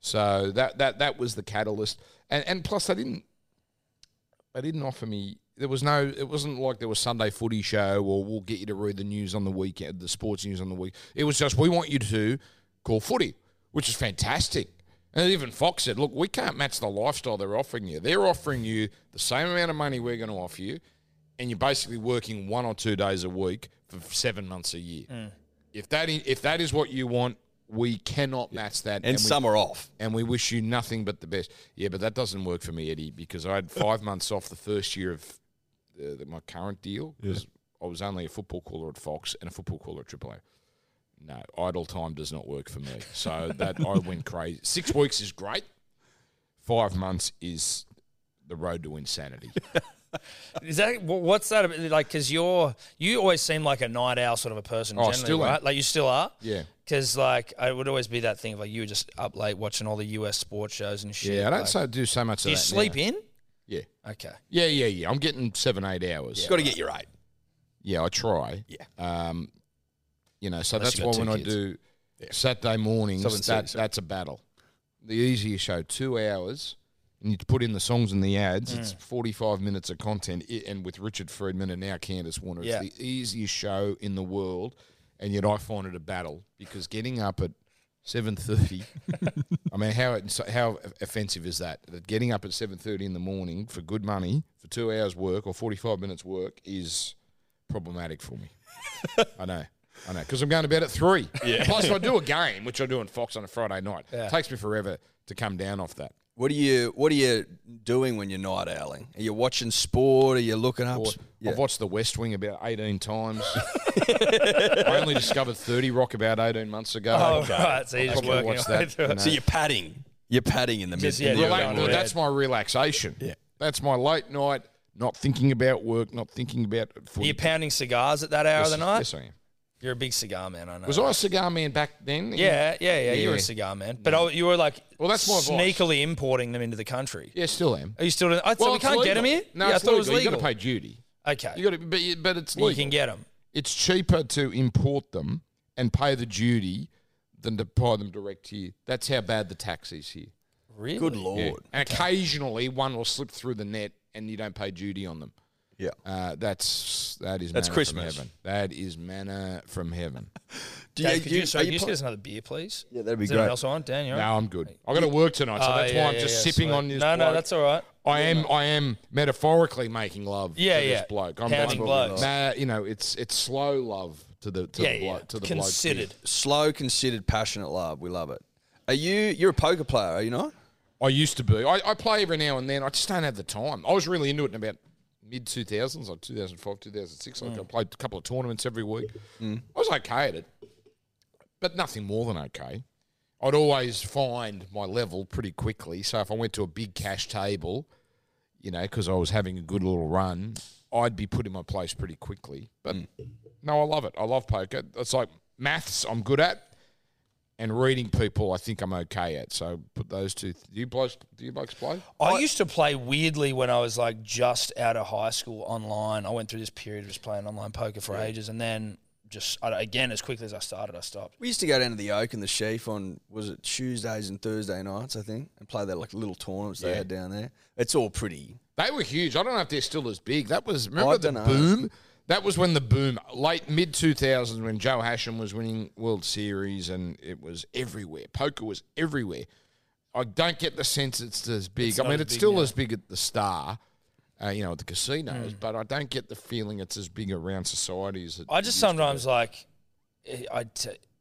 So that was the catalyst. And plus, they didn't offer me. It wasn't like there was Sunday footy show or we'll get you to read the news on the weekend, the sports news on the week. It was just, we want you to call footy, which is fantastic. And even Fox said, look, we can't match the lifestyle they're offering you. They're offering you the same amount of money we're going to offer you, and you're basically working 1 or 2 days a week for 7 months a year. Mm. If that is what you want, we cannot match that. And some are off. And we wish you nothing but the best. Yeah, but that doesn't work for me, Eddie, because I had 5 months off the first year of my current deal, because I was only a football caller at Fox and a football caller at Triple M. No, idle time does not work for me. So that I went crazy. 6 weeks is great. 5 months is the road to insanity. Is that what's that like? Because you always seem like a night owl sort of a person. Oh, generally, right? Like you still are. Yeah. Because like I would always be that thing of like you were just up late watching all the US sports shows and shit. Yeah, I don't do so much of that. Do you sleep in? Yeah. Okay. Yeah. I'm getting 7, 8 hours. You've got to get your 8. Yeah, I try. Yeah. You know, so that's why when kids. I do Saturday mornings, that's a battle. The easiest show, 2 hours, and you put in the songs and the ads. It's 45 minutes of content, and with Richard Friedman and now Candace Warner, it's the easiest show in the world, and yet I find it a battle because getting up at 7:30. I mean, how offensive is that? That getting up at 7:30 in the morning for good money for 2 hours work or 45 minutes work is problematic for me. I know, because I'm going to bed at 3. Yeah. Plus, I do a game, which I do in Fox on a Friday night. Yeah. It takes me forever to come down off that. What are you doing when you're night owling? Are you watching sport? Are you looking up? I've watched The West Wing about 18 times. I only discovered 30 Rock about 18 months ago. Oh, okay. Right. So you're just working that, you know. So you're padding. You're padding in the middle. That's my relaxation. Yeah. That's my late night, not thinking about work, not thinking about food. Are you pounding cigars at that hour of the night? Yes, I am. You're a big cigar man, I know. Was I a cigar man back then? Yeah. You were a cigar man. But you were like that's my sneakily importing them into the country. Yeah, still am. Are you still doing that? So we can't legal. Get them here? No, I thought it was legal. You've got to pay duty. Okay. But it's legal. You can get them. It's cheaper to import them and pay the duty than to buy them direct here. That's how bad the tax is here. Really? Good Lord. Yeah. And occasionally one will slip through the net and you don't pay duty on them. Yeah, that's manna Christmas. From heaven. That is manna from heaven. Dave, could you get us another beer, please? Yeah, that'd be great. Anything else on, Dan? No, I'm good. I've got to work tonight, so that's why I'm just sipping on this. No, bloke. No, that's all right. I am metaphorically making love to this bloke. I'm pounding blokes. You know, it's slow love to the considered bloke. Slow, considered, passionate love. We love it. You're a poker player, are you not? I used to be. I play every now and then. I just don't have the time. I was really into it in about mid-2000s, like 2005, 2006. I played a couple of tournaments every week. Mm. I was okay at it, but nothing more than okay. I'd always find my level pretty quickly. So if I went to a big cash table, you know, because I was having a good little run, I'd be put in my place pretty quickly. But no, I love it. I love poker. It's like maths I'm good at, and reading people I think I'm okay at. So put those two. Do you blokes play? I used to play weirdly when I was like just out of high school online. I went through this period of just playing online poker for ages, and then just, again, as quickly as I started, I stopped. We used to go down to the Oak and the Sheaf on, was it Tuesdays and Thursday nights, I think, and play that like little tournaments they had down there. It's all pretty. They were huge. I don't know if they're still as big. That was, remember the boom? That was when the boom, late mid-2000s, when Joe Hashem was winning World Series and it was everywhere. Poker was everywhere. I don't get the sense it's as big. I mean, it's still as big at the Star, you know, at the casinos, but I don't get the feeling it's as big around society as it used to be. I just sometimes, like,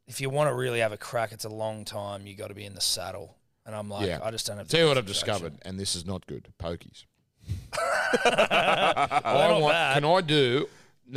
if you want to really have a crack, it's a long time. You got to be in the saddle. And I'm like, yeah. I just don't have to. Tell you what I've discovered, and this is not good, pokies. Can I do,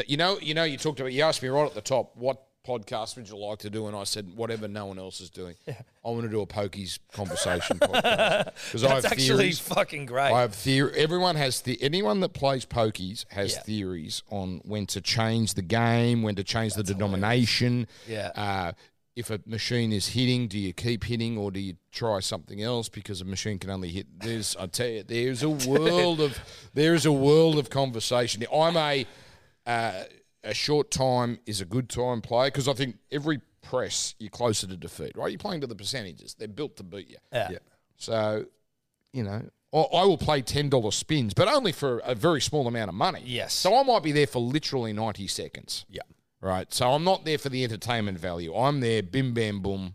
you know, you talked about, you asked me right at the top, what podcast would you like to do? And I said, whatever no one else is doing. Yeah. I want to do a pokies conversation podcast. Because I have theories. Fucking great. I have theory. Everyone has anyone that plays pokies has theories on when to change the game, when to change the denomination. Hilarious. Yeah. If a machine is hitting, do you keep hitting or do you try something else? Because a machine can only hit this. I tell you, there's a world of conversation. I'm a short time is a good time player because I think every press you're closer to defeat. Right, you're playing to the percentages. They're built to beat you. Yeah. So, you know, I will play $10 spins, but only for a very small amount of money. Yes. So I might be there for literally 90 seconds. Yeah. Right, so I'm not there for the entertainment value. I'm there, bim, bam, boom,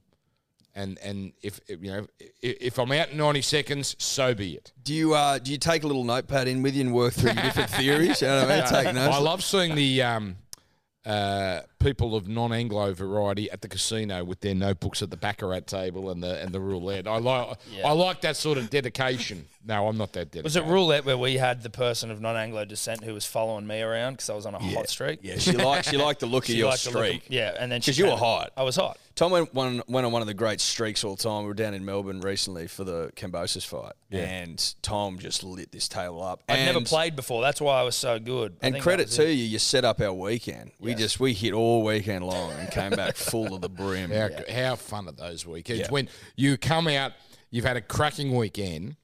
and if I'm out in 90 seconds, so be it. Do you take a little notepad in with you and work through your different theories? You know what I mean? Take notes. I love seeing the people of non-Anglo variety at the casino with their notebooks at the baccarat table and the roulette. I like that sort of dedication. No, I'm not that dedicated. Was it roulette where we had the person of non-Anglo descent who was following me around because I was on a hot streak? Yeah, she liked the look of your streak. Yeah, and then because you were hot, I was hot. Tom went on one of the great streaks all time. We were down in Melbourne recently for the Cambosis fight, and Tom just lit this table up. I'd never played before. That's why I was so good. And credit to you, you set up our weekend. We hit all weekend long and came back full of the brim. How fun are those weekends when you come out? You've had a cracking weekend.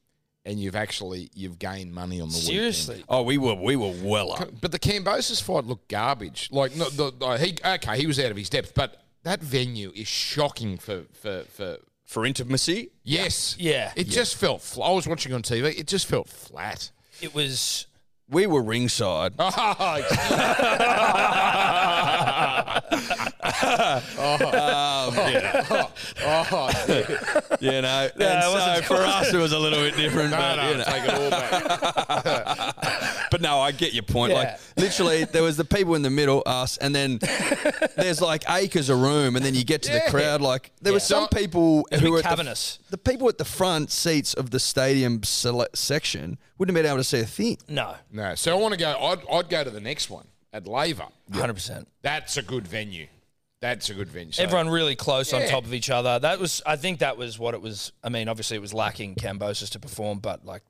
And you've gained money on the weekend. Seriously? Oh, we were well up. But the Cambosis fight looked garbage. Like, no, he was out of his depth. But that venue is shocking for intimacy. Yes. Yeah. It just felt flat. I was watching on TV. It just felt flat. It was. We were ringside. You know, so for us it was a little bit different. No, take it all back. But no, I get your point. Yeah. Like literally, there was the people in the middle, us, and then there's like acres of room, and then you get to the crowd. Like there were some people who were cavernous. The people at the front seats of the stadium section wouldn't have been able to see a thing. No. So I want to go. I'd go to the next one. At Laver. 100%. That's a good venue. So everyone really close on top of each other. I think that was what it was. I mean, obviously it was lacking Cambosis to perform, but like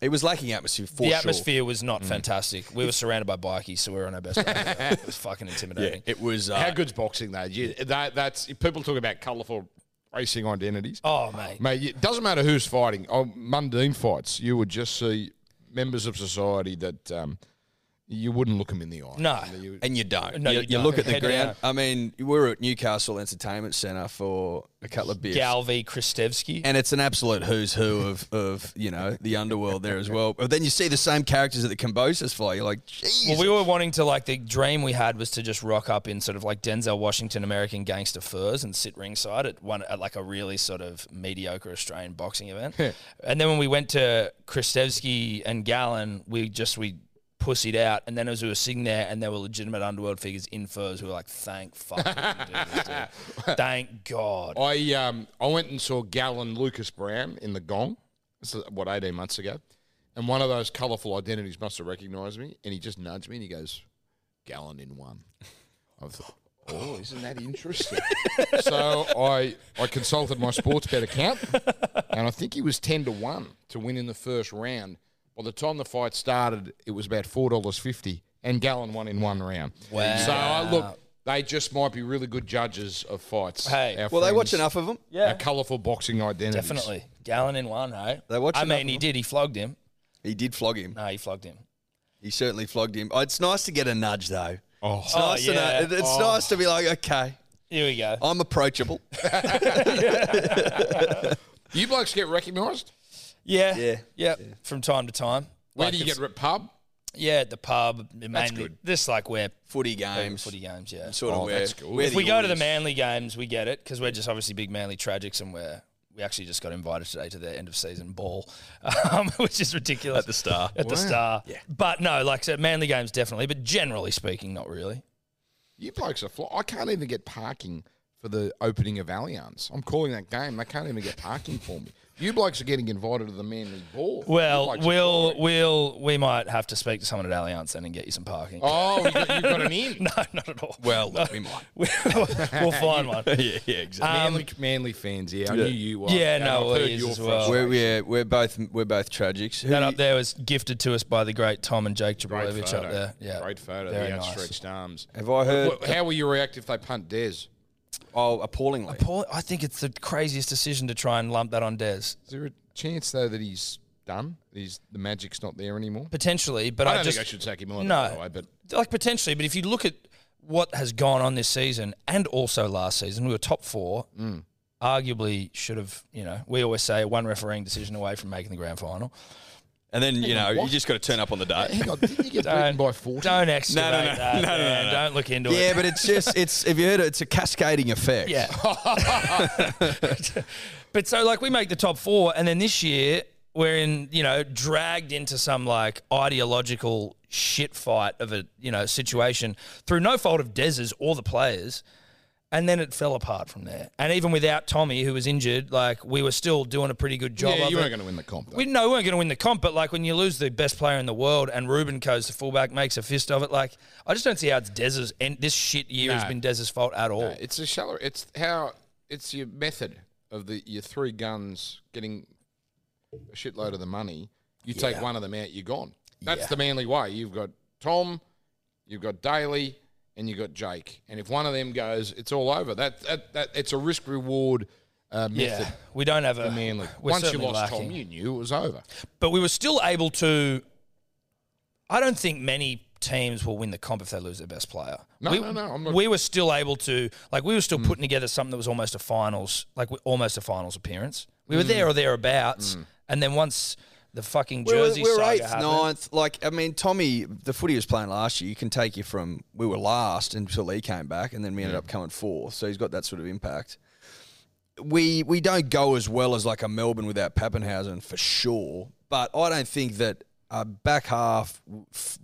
it was lacking atmosphere for sure. The atmosphere was not fantastic. We were surrounded by bikies, so we were on our best way. It was fucking intimidating. Yeah, it was how good's boxing though? That's people talk about colourful racing identities. Oh mate. Mate, it doesn't matter who's fighting. Mundine fights, you would just see members of society that you wouldn't look them in the eye. No. And you don't. No, you look at the ground. I mean, we were at Newcastle Entertainment Centre for a couple of beers. Galvi, Kristevski. And it's an absolute who's who of the underworld there as well. But then you see the same characters at the Cambosis fight. You're like, jeez. Well, we were wanting to, like, the dream we had was to just rock up in sort of like Denzel Washington American gangster furs and sit ringside at like a really sort of mediocre Australian boxing event. And then when we went to Kristevski and Gallen, we pussied out, and then as we were sitting there and there were legitimate underworld figures in furs, we were like, thank fuck we didn't do this, dude. Thank God. I went and saw Galen Lucas Brown in the Gong, 18 months ago, and one of those colourful identities must have recognised me, and he just nudged me and he goes, Galen in one. I thought, oh, isn't that interesting? So I consulted my sports bet account, and I think he was 10-1 to win in the first round. By the time the fight started, it was about $4.50, and Gallen won in one round. Wow. So, they just might be really good judges of fights. Hey, they watch enough of them. Yeah. Our colourful boxing identities. Definitely. Gallen in one, hey? They watch enough of them. He flogged him. He did flog him. No, he flogged him. He certainly flogged him. Oh, it's nice to get a nudge, though. Oh, it's nice to know. It's nice to be like, okay. Here we go. I'm approachable. You blokes get recognised? Yeah, from time to time. Where do you get pub? Yeah, at the pub. That's good. Just like where footy games, yeah. Sort of that's cool. If we go to the Manly games, we get it because we're just obviously big Manly tragics, and we actually just got invited today to their end of season ball, which is ridiculous. At the Star. At the Star. Yeah. But no, like I said, Manly games definitely, but generally speaking, not really. You blokes are fly. I can't even get parking for the opening of Allianz. I'm calling that game. They can't even get parking for me. You blokes are getting invited to the Manly Ball. Well, we might have to speak to someone at Allianz then and get you some parking. Oh, you've got an in? No, not at all. Well, no. We might. We'll find one. Yeah, exactly. Manly fans, yeah. I knew you were. Yeah, no, well, he is as well. We're both tragics. That up there was gifted to us by the great Tom and Jake Jablevich up there. Yeah, great photo. Very the outstretched nice. Arms. Have I heard? How will you react if they punt Dez? Oh, appallingly. I think it's the craziest decision to try and lump that on Des. Is there a chance, though, that he's done? The magic's not there anymore? Potentially, but I don't think I should take him on that way. But. Like, potentially, but if you look at what has gone on this season and also last season, we were top four, arguably should have, we always say one refereeing decision away from making the grand final. And then, you just got to turn up on the day. Hang on, didn't you get beaten by 40? Don't excavate that. No. Don't look into it. Yeah, but it's just, have you heard it? It's a cascading effect. Yeah. But so, we make the top four, and then this year we're in, dragged into some, ideological shit fight of a, situation through no fault of Dez's or the players. And then it fell apart from there. And even without Tommy, who was injured, we were still doing a pretty good job. Yeah, you weren't going to win the comp, though. We weren't going to win the comp, but, when you lose the best player in the world and Ruben Coe's the fullback, makes a fist of it, I just don't see how it's Dez's – and this shit year has been Dez's fault at all. No, it's a shallow – it's your method of your three guns getting a shitload of the money. You take one of them out, you're gone. That's the Manly way. You've got Tom, you've got Daly, and you got Jake, and if one of them goes, it's all over. That it's a risk reward method. Yeah, we don't have a Manly. Once you lost Tom, you knew it was over. But we were still able to. I don't think many teams will win the comp if they lose their best player. No. I'm not. We were still able to, we were still putting together something that was almost a finals, almost a finals appearance. We were there or thereabouts, and then once. The fucking Jersey we were saga eighth, happened. Ninth. Tommy, the footy he was playing last year, you can take you from we were last until he came back, and then we ended up coming fourth. So he's got that sort of impact. We don't go as well as a Melbourne without Pappenhausen for sure, but I don't think that a back half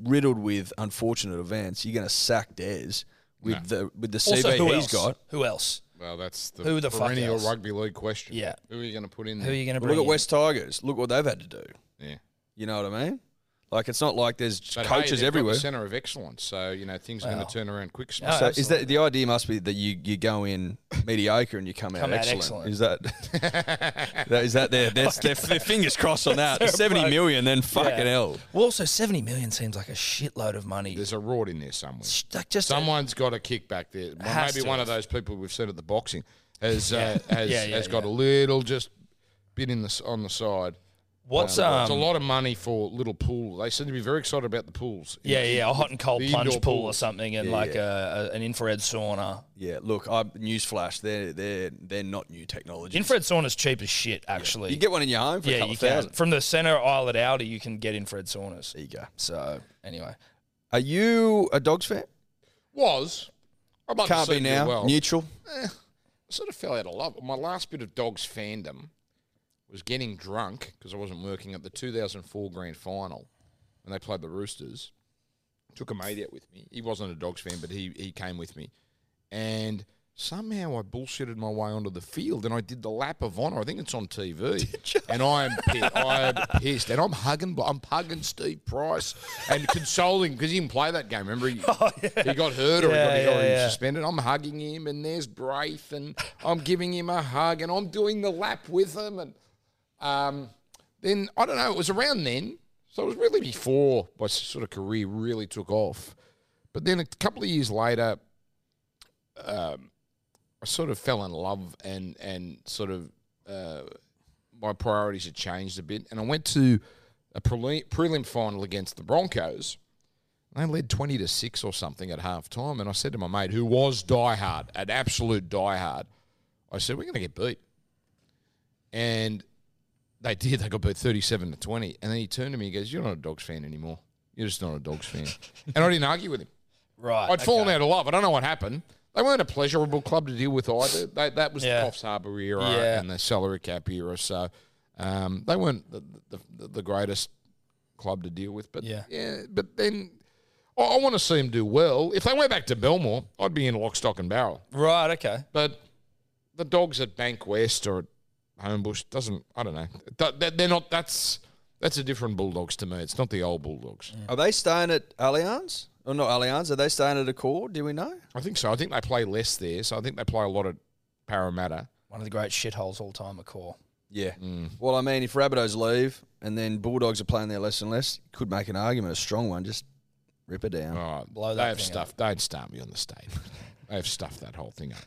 riddled with unfortunate events, you're going to sack Des with the CB he's got. Who else? Well, that's the perennial rugby league question. Yeah. Who are you going to put in there? Who are you going to bring in? Look at West Tigers. Look what they've had to do. Yeah. You know what I mean? It's not like there's coaches everywhere. It's a centre of excellence. So, things are going to turn around quick. No, so is that the idea must be that you go in mediocre and you come out excellent. Is that their fingers crossed on that. 70 million, then fucking hell. Well, also 70 million seems like a shitload of money. There's a rod in there somewhere. Someone's got a kickback there. Maybe one of those people we've seen at the boxing has got a little just bit on the side. It's a lot of money for little pool. They seem to be very excited about the pools. A hot and cold plunge pool or something, and an infrared sauna. Yeah, look, newsflash, they're not new technology. Infrared sauna's cheap as shit, actually. Yeah. You get one in your home for a couple thousand. From the centre aisle at Aldi, you can get infrared saunas. There you go. So anyway, are you a Dogs fan? Was I might can't be now. Well. Neutral. I sort of fell out of love. My last bit of Dogs fandom was getting drunk, because I wasn't working, at the 2004 grand final when they played the Roosters. Took a mate out with me. He wasn't a Dogs fan, but he came with me. And somehow I bullshitted my way onto the field, and I did the lap of honour. I think it's on TV. And I am pissed. And I'm hugging Steve Price and consoling, because he didn't play that game. Remember, he got hurt or he got suspended. I'm hugging him, and there's Braith, and I'm giving him a hug, and I'm doing the lap with him, and... Then, I don't know, it was around then. So it was really before my sort of career really took off. But then a couple of years later, I sort of fell in love and sort of my priorities had changed a bit. And I went to a prelim final against the Broncos. They led 20-6 or something at halftime. And I said to my mate, who was diehard, an absolute diehard, I said, we're going to get beat. And... they did. They got beat 37-20. And then he turned to me and goes, you're not a Dogs fan anymore. You're just not a Dogs fan. And I didn't argue with him. Right. I'd fallen out of love. I don't know what happened. They weren't a pleasurable club to deal with either. That was the Coffs Harbour era and the salary cap era. So they weren't the greatest club to deal with. But, but then I want to see them do well. If they went back to Belmore, I'd be in lock, stock and barrel. Right, okay. But the Dogs at Bankwest or at Homebush doesn't. I don't know. They're not. That's a different Bulldogs to me. It's not the old Bulldogs. Yeah. Are they staying at Allianz? Or not Allianz? Are they staying at Accord? Do we know? I think so. I think they play less there, so I think they play a lot at Parramatta. One of the great shitholes all time, Accord. Yeah. Mm. Well, I mean, if Rabbitohs leave and then Bulldogs are playing there less and less, you could make an argument, a strong one. Just rip it down. All right. Blow that. They have stuffed. Don't start me on the state. They have stuffed that whole thing up.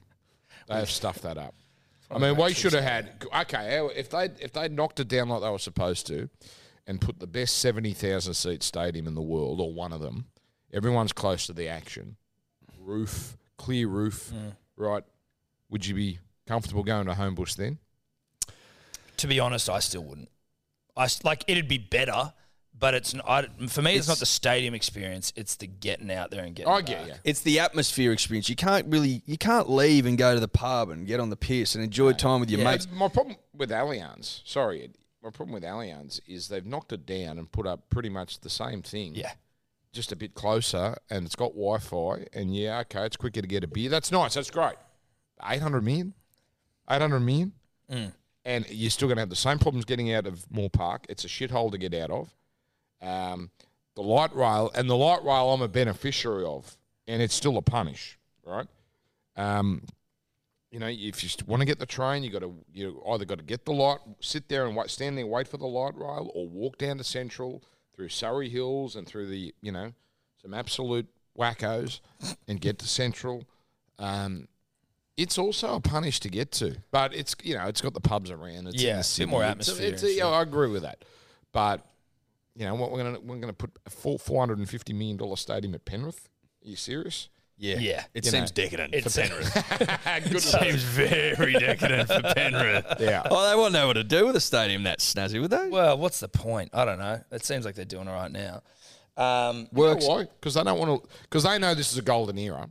They have stuffed that up. I mean, we should have had. Okay, if they knocked it down like they were supposed to, and put the best 70,000 seat stadium in the world or one of them, everyone's close to the action. Roof, clear roof, right? Would you be comfortable going to Homebush then? To be honest, I still wouldn't. It'd be better, but it's not the stadium experience. It's the getting out there and getting. I get you. It's the atmosphere experience. You can't leave and go to the pub and get on the piss and enjoy time with your mates. My problem with Allianz, is they've knocked it down and put up pretty much the same thing. Yeah. Just a bit closer, and it's got Wi-Fi, and it's quicker to get a beer. That's nice. That's great. 800 million. Mm. And you're still going to have the same problems getting out of Moore Park. It's a shithole to get out of. The light rail I'm a beneficiary of, and it's still a punish, right? If you want to get the train, you either got to get the light, sit there and stand there, wait for the light rail, or walk down to Central through Surrey Hills and through the, some absolute wackos and get to Central. It's also a punish to get to, but it's got the pubs around. It's in the city. A bit more atmosphere. I agree with that. But we're going to put a $450 million stadium at Penrith. Are you serious? Yeah. Yeah. It seems decadent for Penrith. It seems very decadent for Penrith. Yeah. Oh, they wouldn't know what to do with a stadium that snazzy, would they? Well, what's the point? I don't know. It seems like they're doing all right now. You know why? Because they don't want to. Because they know this is a golden era.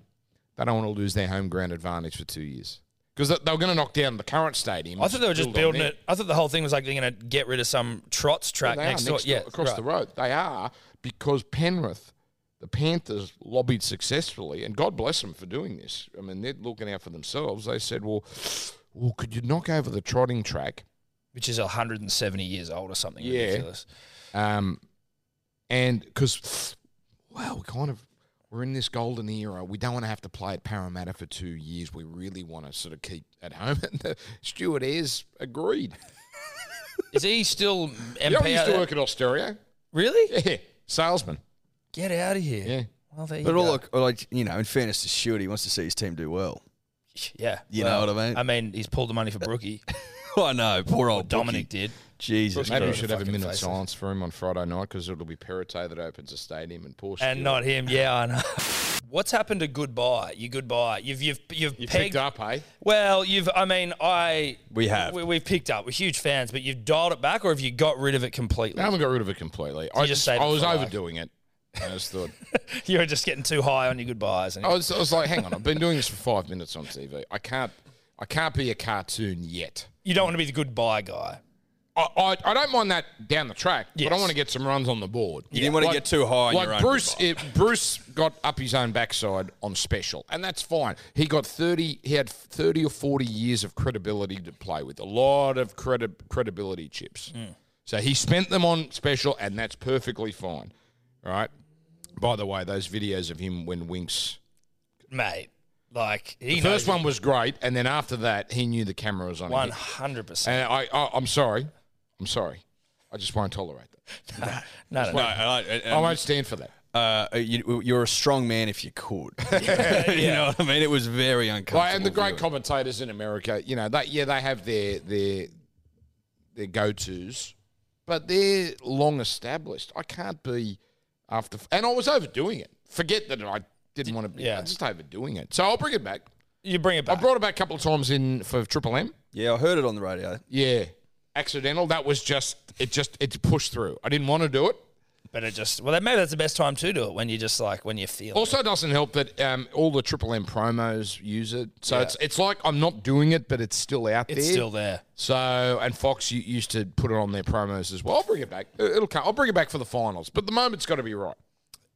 They don't want to lose their home ground advantage for 2 years. Because they were going to knock down the current stadium. I thought they were just building it. I thought the whole thing was like they're going to get rid of some trots track next door. Yeah, across the road. They are, because Penrith, the Panthers, lobbied successfully, and God bless them for doing this. I mean, they're looking out for themselves. They said, well, could you knock over the trotting track? Which is 170 years old or something ridiculous. And because, we're in this golden era. We don't want to have to play at Parramatta for 2 years. We really want to sort of keep at home. And Stuart Ayres agreed. Is he still MP? Yeah, he used to work at Austeria. Really? Yeah. Salesman. Get out of here. Yeah. Well, there you go. But all in fairness to Stuart, he wants to see his team do well. Yeah. You know what I mean? I mean, he's pulled the money for Brookie. I know. Poor old Dominic did. Jesus. Maybe we should have a minute of silence for him on Friday night, because it'll be Perrottet that opens the stadium and Porsche. And not him. Yeah, I know. What's happened to goodbye? You've picked up, hey? Well, we've picked up. We're huge fans, but you've dialed it back, or have you got rid of it completely? No, I haven't got rid of it completely. I was overdoing it. I just thought you were just getting too high on your goodbyes. And I was like, hang on, I've been doing this for 5 minutes on TV. I can't be a cartoon yet. You don't want to be the goodbye guy. I don't mind that down the track, but I want to get some runs on the board. You didn't want to get too high. Like Bruce got up his own backside on special, and that's fine. He got 30. He had 30 or 40 years of credibility to play with. A lot of credibility chips. Mm. So he spent them on special, and that's perfectly fine. All right. By the way, those videos of him when Winks, mate. Like the first one was great, and then after that, he knew the camera was on him. 100%. And I'm sorry. I just won't tolerate that. No, I won't stand for that. You're a strong man if you could. You know what I mean? It was very uncomfortable. Like, and the great commentators in America, they have their go-tos, but they're long established. I can't be after, and I was overdoing it. Forget that I didn't want to be. Yeah. I'm just overdoing it. So I'll bring it back. You bring it back. I brought it back a couple of times in for Triple M. Yeah, I heard it on the radio. Yeah. Accidental. That was it pushed through. I didn't want to do it. But it just, maybe that's the best time to do it, when you just like, when you feel Also it. Doesn't help that all the Triple M promos use it. So it's like I'm not doing it, but it's still out there. It's still there. So, and Fox used to put it on their promos as well. I'll bring it back. I'll bring it back for the finals. But the moment's got to be right.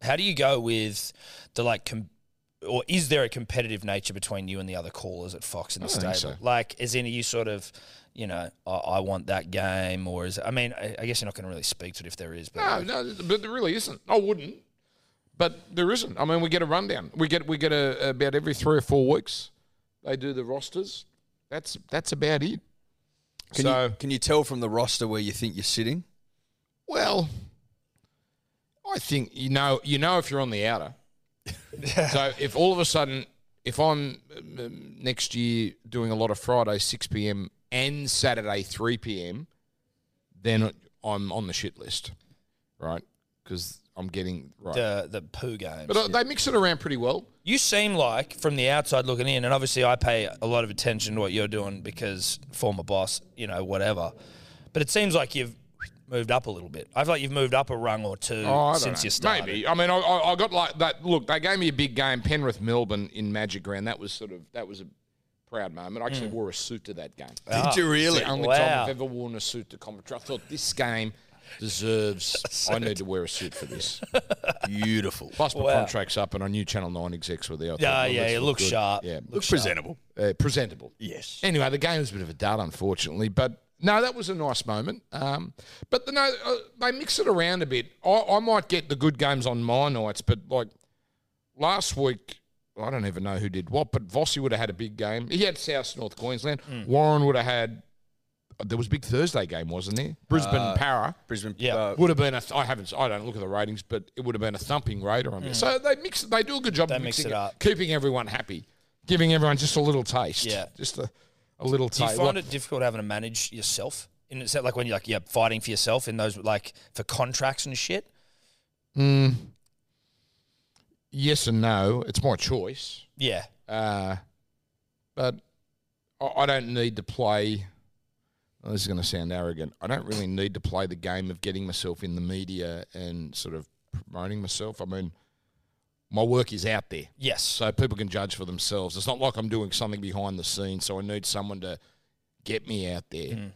How do you go with the or is there a competitive nature between you and the other callers at Fox in the stable? So. Like, as in, are you sort of, you know, I want that game, or is it, I mean, I guess you're not going to really speak to it if there is. But no, but there really isn't. I wouldn't, but there isn't. I mean, we get a rundown. We get about every 3 or 4 weeks. They do the rosters. That's about it. Can you tell from the roster where you think you're sitting? Well, I think you know if you're on the outer. So if all of a sudden, if I'm next year doing a lot of Friday 6 p.m. and Saturday 3 p.m, then I'm on the shit list, right? Because I'm getting right. The poo games. But they mix it around pretty well. You seem like, from the outside looking in, and obviously I pay a lot of attention to what you're doing because former boss, you know, whatever. But it seems like you've moved up a little bit. I feel like you've moved up a rung or two since you started. Maybe. I mean, I got like that. Look, they gave me a big game, Penrith-Melbourne in Magic Round. That was a proud moment. I actually wore a suit to that game. Oh. Did you really? It's the only time I've ever worn a suit to commentary. I thought this game deserves. I need to wear a suit for this. Beautiful. Plus my contract's up, and I knew Channel 9 execs were there. It looks sharp. Yeah, looks presentable. Presentable. Yes. Anyway, the game was a bit of a dud, unfortunately, but no, that was a nice moment. But no, they mix it around a bit. I might get the good games on my nights, but like last week, I don't even know who did what. But Vossi would have had a big game. He had South North Queensland. Warren would have had. There was a big Thursday game, wasn't there? Brisbane Para. Yeah. Would have been a I don't look at the ratings, but it would have been a thumping Raider on there. So they do a good job of mixing it up. Keeping everyone happy. Giving everyone just a little taste. Yeah. Just a little taste. Do you find it difficult having to manage yourself? And is that like when you're like, yeah, fighting for yourself in those, like, for contracts and shit? Yes and no. It's my choice. Yeah. But I don't need to play. This is going to sound arrogant. I don't really need to play the game of getting myself in the media and sort of promoting myself. I mean, my work is out there. Yes. So people can judge for themselves. It's not like I'm doing something behind the scenes, so I need someone to get me out there.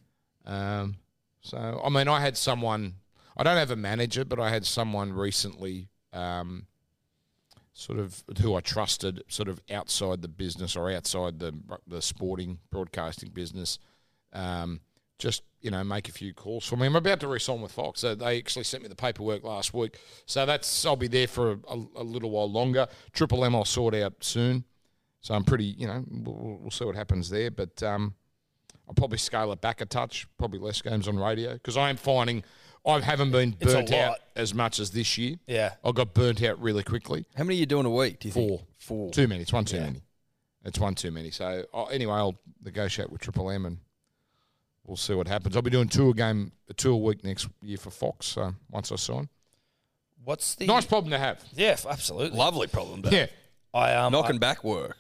So, I mean, I had someone – I don't have a manager, but I had someone recently sort of who I trusted sort of outside the business or outside the sporting broadcasting business just, you know, make a few calls for me. I'm about to re-sign with Fox. So they actually sent me the paperwork last week. So that's, I'll be there for a little while longer. Triple M I'll sort out soon. So I'm pretty, you know, we'll see what happens there. But I'll probably scale it back a touch, probably less games on radio because I am finding I haven't been burnt out as much as this year. Yeah. I got burnt out really quickly. How many are you doing a week, do you think? Four. Too many. It's one too many. It's one too many. So anyway, I'll negotiate with Triple M and we'll see what happens. I'll be doing a tour a week next year for Fox. So once I sign, what's the nice problem to have? Yeah, absolutely, lovely problem. Yeah, I knocking back work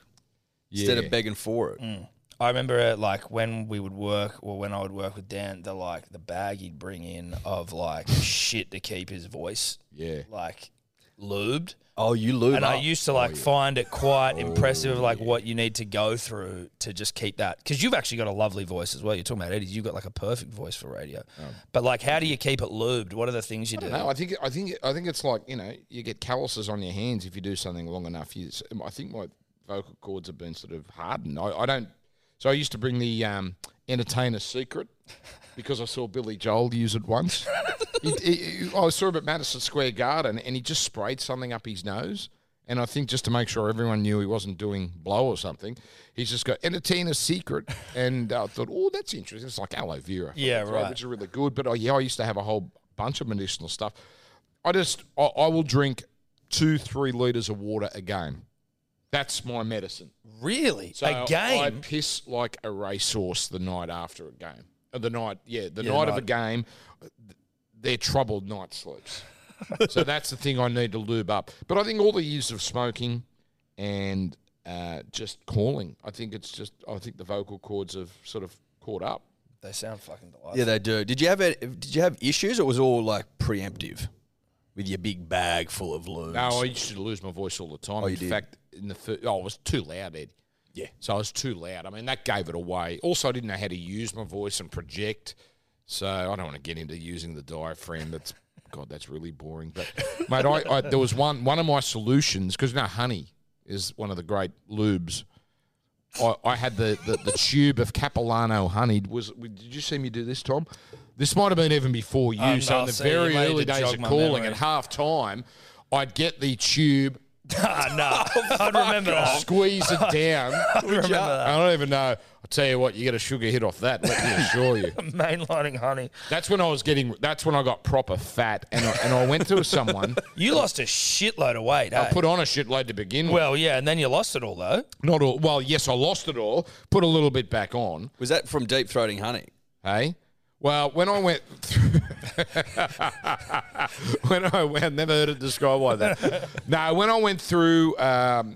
instead of begging for it. I remember like when we would work, or when I would work with Dan, the bag he'd bring in of like shit to keep his voice, like lubed. Oh, you lube and up. I used to find it quite impressive, what you need to go through to just keep that. Because you've actually got a lovely voice as well. You're talking about Eddie. You've got like a perfect voice for radio. But like, how do you keep it lubed? What are the things you do? No, I think it's like, you know, you get calluses on your hands if you do something long enough. I think my vocal cords have been sort of hardened. I don't. So I used to bring the Entertainer's Secret because I saw Billy Joel use it once. I saw him at Madison Square Garden and he just sprayed something up his nose. And I think just to make sure everyone knew he wasn't doing blow or something, he's just got Entertainer's Secret. And I thought, oh, that's interesting. It's like aloe vera. Yeah, right. Which is really good. But I used to have a whole bunch of medicinal stuff. I will drink 2-3 litres of water a game. That's my medicine. Really? So a game? I piss like a racehorse the night after a game. The night of a game. They're troubled night sleeps. So that's the thing I need to lube up. But I think all the years of smoking and just calling, I think the vocal cords have sort of caught up. They sound fucking delightful. Yeah, they do. Did you have issues or was it all like preemptive with your big bag full of lubes? No, I used to lose my voice all the time. Oh, you did? In fact, I was too loud, Ed. Yeah. So I was too loud. I mean, that gave it away. Also, I didn't know how to use my voice and project. So I don't want to get into using the diaphragm. That's really boring. But, mate, there was one of my solutions, because, you know, honey, is one of the great lubes. I had the tube of Capilano honey. Did you see me do this, Tom? This might have been even before you. So in the very early days of calling at half time, I'd get the tube. Squeeze it down. I don't even know. I'll tell you what, you get a sugar hit off that, let me assure you. Mainlining honey. That's when I got proper fat, and I went to someone. You lost a shitload of weight, I put on a shitload to begin with. Well, yeah, and then you lost it all, though. Not all. Well, yes, I lost it all. Put a little bit back on. Was that from deep-throating honey? Hey? Well, when I went through... I've never heard it described like that. No, when I went through... I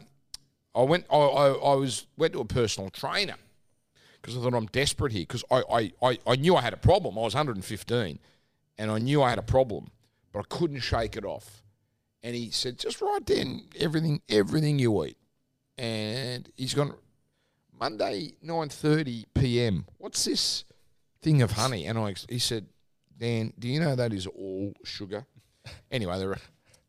went to a personal trainer because I thought I'm desperate here because I knew I had a problem. I was 115 and I knew I had a problem, but I couldn't shake it off. And he said, just write down everything you eat. And he's gone, Monday, 9:30 p.m. What's this thing of honey? And he said, Dan, do you know that is all sugar? Anyway, there are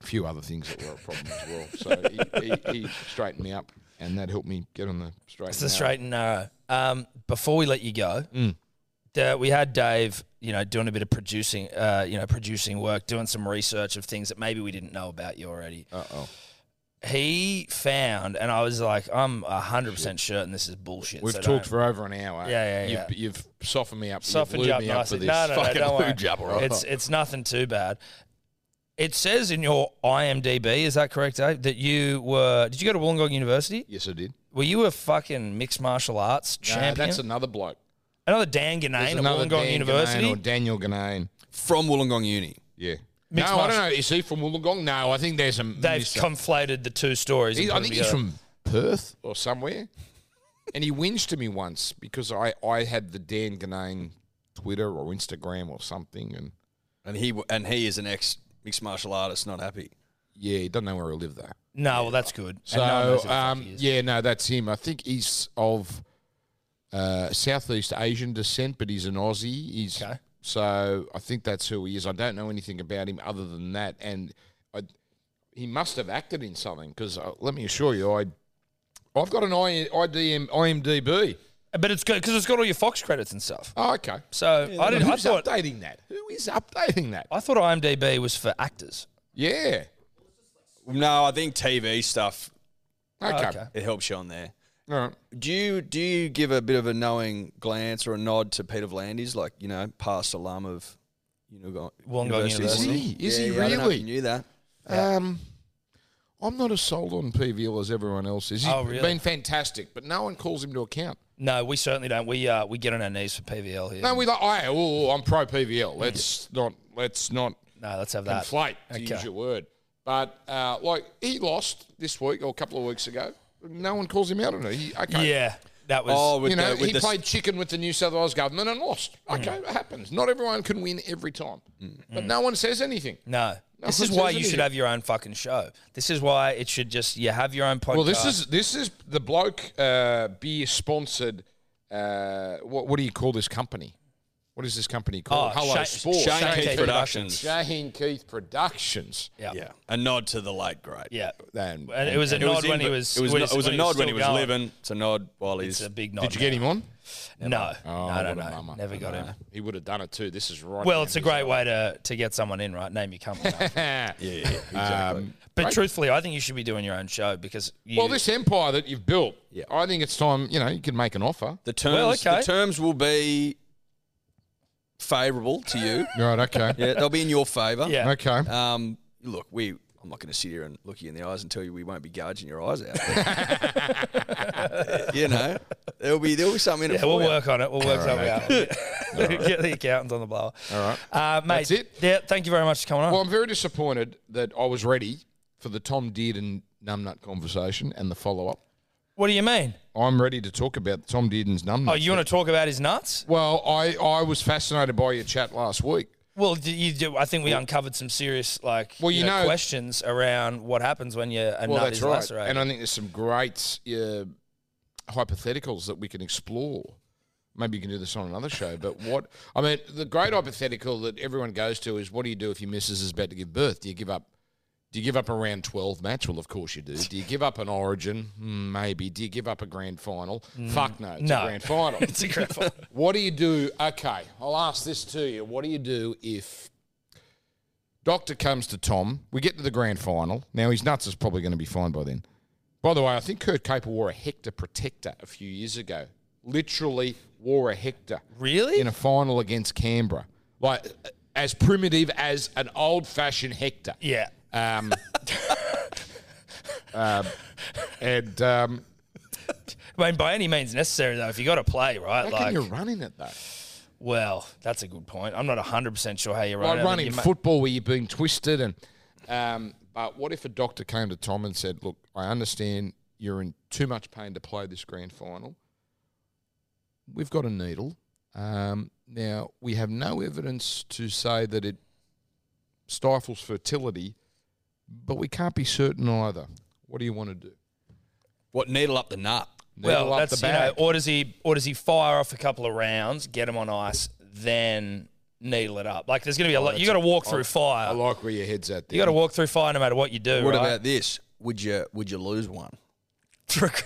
a few other things that were a problem as well. So he straightened me up, and that helped me get on the straight and narrow. It's the straight and narrow. Before we let you go, we had Dave, doing a bit of producing, producing work, doing some research of things that maybe we didn't know about you already. Uh-oh. He found, and I was like, I'm 100% certain this is bullshit. We've talked for over an hour. Yeah. You've softened me up. Softened you up nicely. No, don't worry. It's nothing too bad. It says in your IMDb, is that correct, Dave, that you were... Did you go to Wollongong University? Yes, I did. Were you a fucking mixed martial arts champion? No, that's another bloke. Another Dan Ganane at Wollongong University? Or Daniel Ganane. From Wollongong Uni. Yeah. I don't know. Is he from Wollongong? No, I think there's a... They've conflated the two stories. I think he's from Perth or somewhere. And he whinged to me once because I had the Dan Ganane Twitter or Instagram or something. And he is an ex-mixed martial artist, not happy. Yeah, he doesn't know where he'll live, though. No, well, that's good. So, that's him. I think he's of Southeast Asian descent, but he's an Aussie. Okay. So I think that's who he is. I don't know anything about him other than that. And he must have acted in something because let me assure you, I've got an IMDb. But it's good because it's got all your Fox credits and stuff. Oh, okay. So yeah, Who is updating that? I thought IMDb was for actors. Yeah. No, I think TV stuff. Okay. It helps you on there. All right. Do you give a bit of a knowing glance or a nod to Peter Vlandis, like, past alum of Wollongong University? Is he really? I don't know if you knew that. I'm not as sold on PVL as everyone else is. He's been fantastic, but no one calls him to account. No, we certainly don't. We get on our knees for PVL here. No, I'm pro PVL. Let's have that. Conflate, to use your word. But he lost this week or a couple of weeks ago. No one calls him out on it. Yeah, that was... he played chicken with the New South Wales government and lost. Okay, it happens. Not everyone can win every time. But no one says anything. No, this is why you should have your own fucking show. This is why it should just... You have your own podcast. Well, this is the bloke beer-sponsored... what do you call this company? What is this company called? Hello Sport. Shane Keith Productions. Yeah. A nod to the late great. Yeah. And it was a nod when he was... It was a nod when he was living. It's a nod while he's... It's a big nod. Did you get him on? No. No. Never got him. He would have done it too. This is right. Well, it's a great way to get someone in, right? Name your company. Yeah, exactly. But truthfully, I think you should be doing your own show because... Well, this empire that you've built, I think it's time, you can make an offer. The terms will be... favourable to you. Right, okay. Yeah, they'll be in your favour. Yeah. Okay. Look, I'm not going to sit here and look you in the eyes and tell you we won't be gouging your eyes out. There'll be something in it for you. We'll work something out. Get the accountants on the blower. All right. Mate, that's it. Yeah, thank you very much for coming on. Well, I'm very disappointed that I was ready for the Tom Dearden numbnut conversation and the follow-up. What do you mean? I'm ready to talk about Tom Dearden's numbnuts. Oh, you want to talk about his nuts? Well, I was fascinated by your chat last week. Well, I think we uncovered some serious questions around what happens when you're a nut is lacerated. And I think there's some great hypotheticals that we can explore. Maybe you can do this on another show, but the great hypothetical that everyone goes to is what do you do if your missus is about to give birth? Do you give up? Do you give up a round 12 match? Well, of course you do. Do you give up an origin? Maybe. Do you give up a grand final? Fuck no. It's a grand final. It's a grand final. What do you do? Okay, I'll ask this to you. What do you do if Doctor comes to Tom? We get to the grand final. Now, his nuts is probably going to be fine by then. By the way, I think Kurt Capel wore a Hector protector a few years ago. Literally wore a Hector. Really? In a final against Canberra. Like, as primitive as an old-fashioned Hector. Yeah. I mean, by any means necessary, though, if you got to play, right? How can you run in it, though? Well, that's a good point. I'm not 100% sure how you run it. Like running football where you're being twisted. But what if a doctor came to Tom and said, look, I understand you're in too much pain to play this grand final. We've got a needle. Now, we have no evidence to say that it stifles fertility, but we can't be certain either. What do you want to do? What, needle up the nut? Needle well, that's, you know, or does he fire off a couple of rounds, get him on ice, then needle it up? Like, there's going to be a lot. You got to walk through fire. I like where your head's at there. You got to walk through fire no matter what you do. What about this? Would you lose one? Take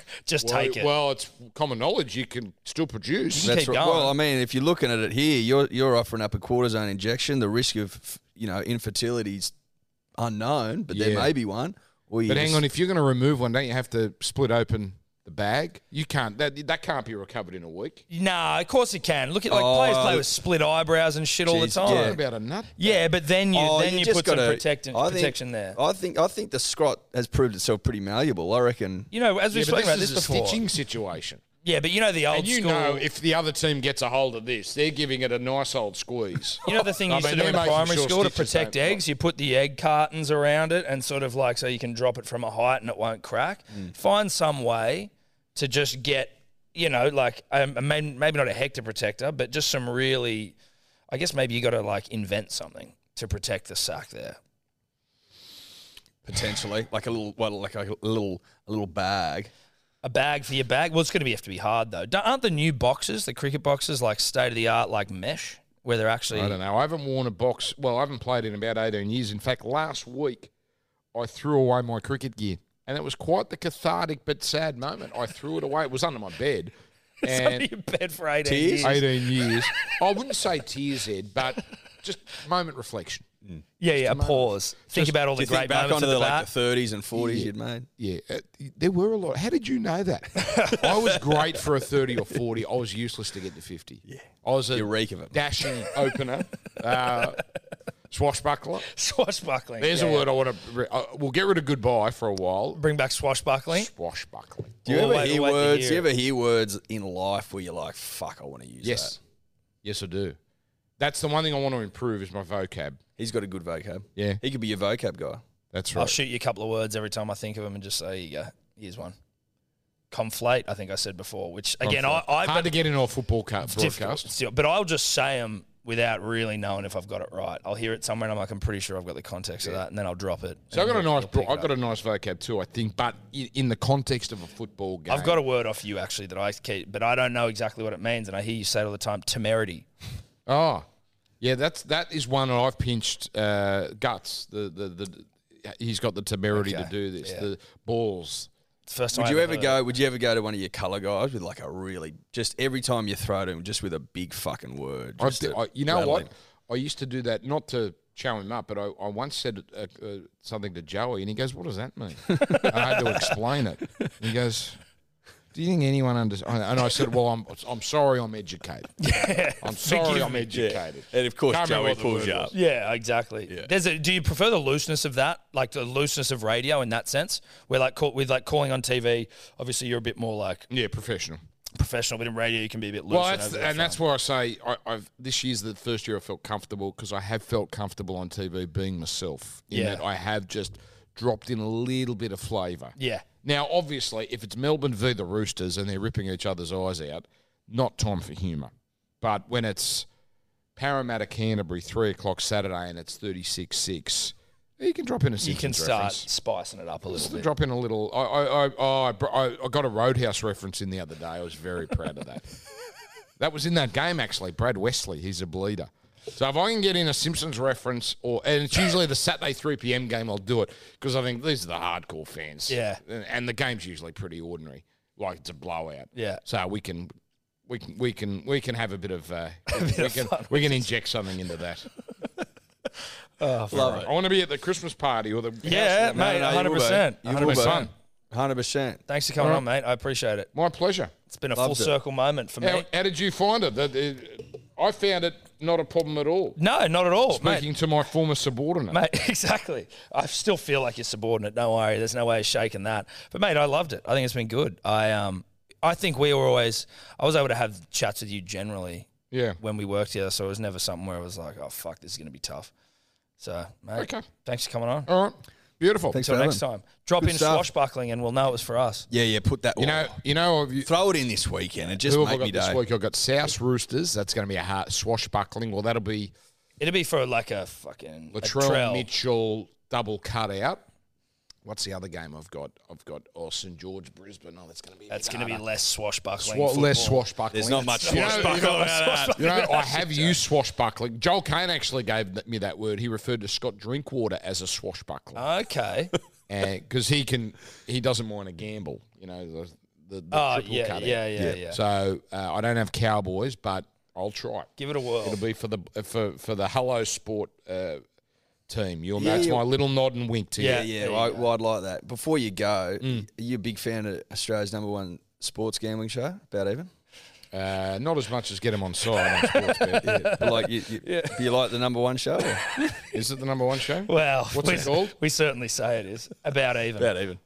it. Well, it's common knowledge you can still produce. That's right. Going. Well, I mean, if you're looking at it here, you're offering up a cortisone injection. The risk of, you know, infertility is unknown, but there may be one. Or but hang on, if you're going to remove one, don't you have to split open the bag? You can't. That can't be recovered in a week. No, of course it can. Look at players play with split eyebrows and shit all the time. Yeah. About a nut. Yeah, but then you put some protection there. I think the scrot has proved itself pretty malleable. I reckon. You know, as we spoke about this before, stitching situation. Yeah, but you know the old school... And you know if the other team gets a hold of this, they're giving it a nice old squeeze. You know the thing you used to do in primary school to protect eggs? You put the egg cartons around it and sort of like so you can drop it from a height and it won't crack. Find some way to just get, you know, like maybe not a Hector protector, but just some really... I guess maybe you got to like invent something to protect the sack there. Potentially. like a little bag... A bag for your bag? Well, it's going to have to be hard, though. Aren't the new boxes, the cricket boxes, like state-of-the-art, like mesh, where they're actually... I don't know. I haven't worn a box. Well, I haven't played in about 18 years. In fact, last week, I threw away my cricket gear, and it was quite the cathartic but sad moment. I threw it away. It was under my bed. It's under your bed for 18 years. I wouldn't say tears, Ed, but just moment reflection. Pause. Think about all the great moments of the like the 30s and 40s you'd made. Yeah, there were a lot. How did you know that? I was great for a 30 or 40. I was useless to get to 50. Yeah, I was a dashing opener, swashbuckler. Swashbuckling. There's a word I want to. We'll get rid of goodbye for a while. Bring back swashbuckling. Swashbuckling. Do you ever hear words? Do you ever hear words in life where you're like, "Fuck, I want to use that"? Yes, I do. That's the one thing I want to improve is my vocab. He's got a good vocab. Yeah. He could be your vocab guy. That's right. I'll shoot you a couple of words every time I think of them and just say, here you go. Here's one. Conflate, I think I said before, which, again, I hard to get into a football broadcast. But I'll just say them without really knowing if I've got it right. I'll hear it somewhere and I'm like, I'm pretty sure I've got the context of that, and then I'll drop it. So I've got a nice vocab too, I think, but in the context of a football game. I've got a word off you, actually, that I keep, but I don't know exactly what it means, and I hear you say it all the time, temerity. Oh, yeah, that is one I've pinched Guts. He's got the temerity to do this. Yeah. The balls. First time would you ever go to one of your colour guys with like a really just every time you throw to him just with a big fucking word? You know what? I used to do that, not to chow him up, but I once said something to Joey, and he goes, "What does that mean?" I had to explain it. And he goes, "Do you think anyone understands?" And I said, "Well, I'm sorry, I'm educated. Yeah, I'm sorry, I'm educated." Yeah. And of course, Joey pulls you up. Yeah, exactly. Yeah. Do you prefer the looseness of that, like the looseness of radio in that sense, where like with like calling on TV? Obviously, you're a bit more like professional. Professional, but in radio, you can be a bit loose. Well, that's where I say this year's the first year I felt comfortable because I have felt comfortable on TV being myself. In that I have just dropped in a little bit of flavour. Yeah. Now, obviously, if it's Melbourne v. the Roosters and they're ripping each other's eyes out, not time for humour. But when it's Parramatta Canterbury, 3 o'clock Saturday, and it's 36-6, you can drop in a Simpsons reference. You can start spicing it up a little bit. Drop in a little... I got a Roadhouse reference in the other day. I was very proud of that. That was in that game, actually. Brad Wesley, he's a bleeder. So if I can get in a Simpsons reference, and it's usually the Saturday 3 p.m. game, I'll do it because I think these are the hardcore fans. Yeah, and the game's usually pretty ordinary, like it's a blowout. Yeah, so we can have a bit of we can inject something into that. Oh, love it! I want to be at the Christmas party or the yeah, mate, 100%, 100%. 100%. Thanks for coming on, mate. I appreciate it. My pleasure. It's been a full circle moment for me. How did you find it? I found it not a problem at all. No, not at all. Speaking to my former subordinate. Mate, exactly. I still feel like you're subordinate. Don't worry. There's no way of shaking that. But, mate, I loved it. I think it's been good. I think we were always – I was able to have chats with you generally when we worked together, so it was never something where I was like, oh, fuck, this is going to be tough. So, mate, thanks for coming on. All right. Beautiful. Until next time. Drop in swashbuckling and we'll know it was for us. Yeah, yeah, put that throw it in this weekend. It just made me day. This week I've got South Roosters. That's going to be a hard swashbuckling. Well, that'll be... It'll be for like a fucking... Latrell Mitchell double cutout. What's the other game I've got? I've got St George Brisbane. Oh, that's going to be... That's going to be less swashbuckling. Less swashbuckling. There's not much swashbuckling. I have used swashbuckling. Joel Kane actually gave me that word. He referred to Scott Drinkwater as a swashbuckler. Okay. Because he doesn't mind to gamble. You know, the triple cutout. Yeah. So I don't have Cowboys, but I'll try. Give it a whirl. It'll be for the Hello Sport team. That's my little nod and wink to you. Yeah, I'd like that. Before you go, are you a big fan of Australia's #1 sports gambling show, About Even? Not as much as Get Them On Side on Sports Bet. Yeah. But like, do you like the #1 show? Is it the #1 show? Well, what's it called? We certainly say it is. About Even. About Even.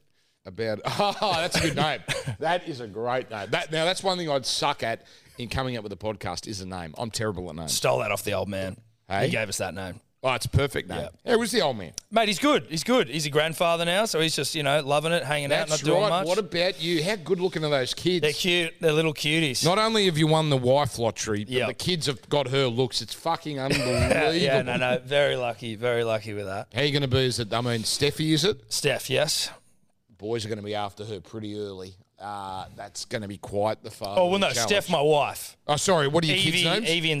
That's a good name. That is a great name. Now, that's one thing I'd suck at in coming up with a podcast is a name. I'm terrible at names. Stole that off the old man. Hey? He gave us that name. Oh, it's perfect, mate. Yeah, where's the old man? Mate, he's good. He's good. He's a grandfather now, so he's just, loving it, hanging out, not doing much. What about you? How good looking are those kids? They're cute. They're little cuties. Not only have you won the wife lottery, but the kids have got her looks. It's fucking unbelievable. Yeah, no. Very lucky. Very lucky with that. How are you going to be? Steffi, is it? Steph, yes. Boys are going to be after her pretty early. That's going to be quite the fun. Oh, well, no, challenge. Steph, my wife. Oh, sorry, what are your kids' names? Evie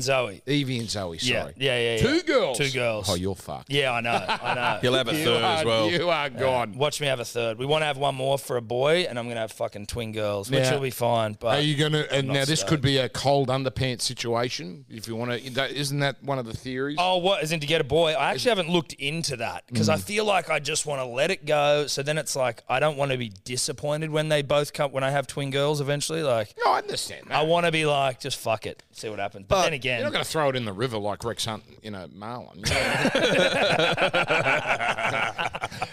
and Zoe, sorry. Yeah. Two girls. Oh, you're fucked. Yeah, I know. You'll have a third as well. You are gone. Watch me have a third. We want to have one more for a boy, and I'm going to have fucking twin girls, which will be fine. But are you going to... And now this could be a cold underpants situation, if you want to... Isn't that one of the theories? Oh, what? As in to get a boy? I actually haven't looked into that, because I feel like I just want to let it go, so then it's like, I don't want to be disappointed when they both come... When I have twin girls eventually, like... No, I understand that. I want to be like, just fuck it, see what happens. But then again... You're not going to throw it in the river like Rex Hunt in a marlin.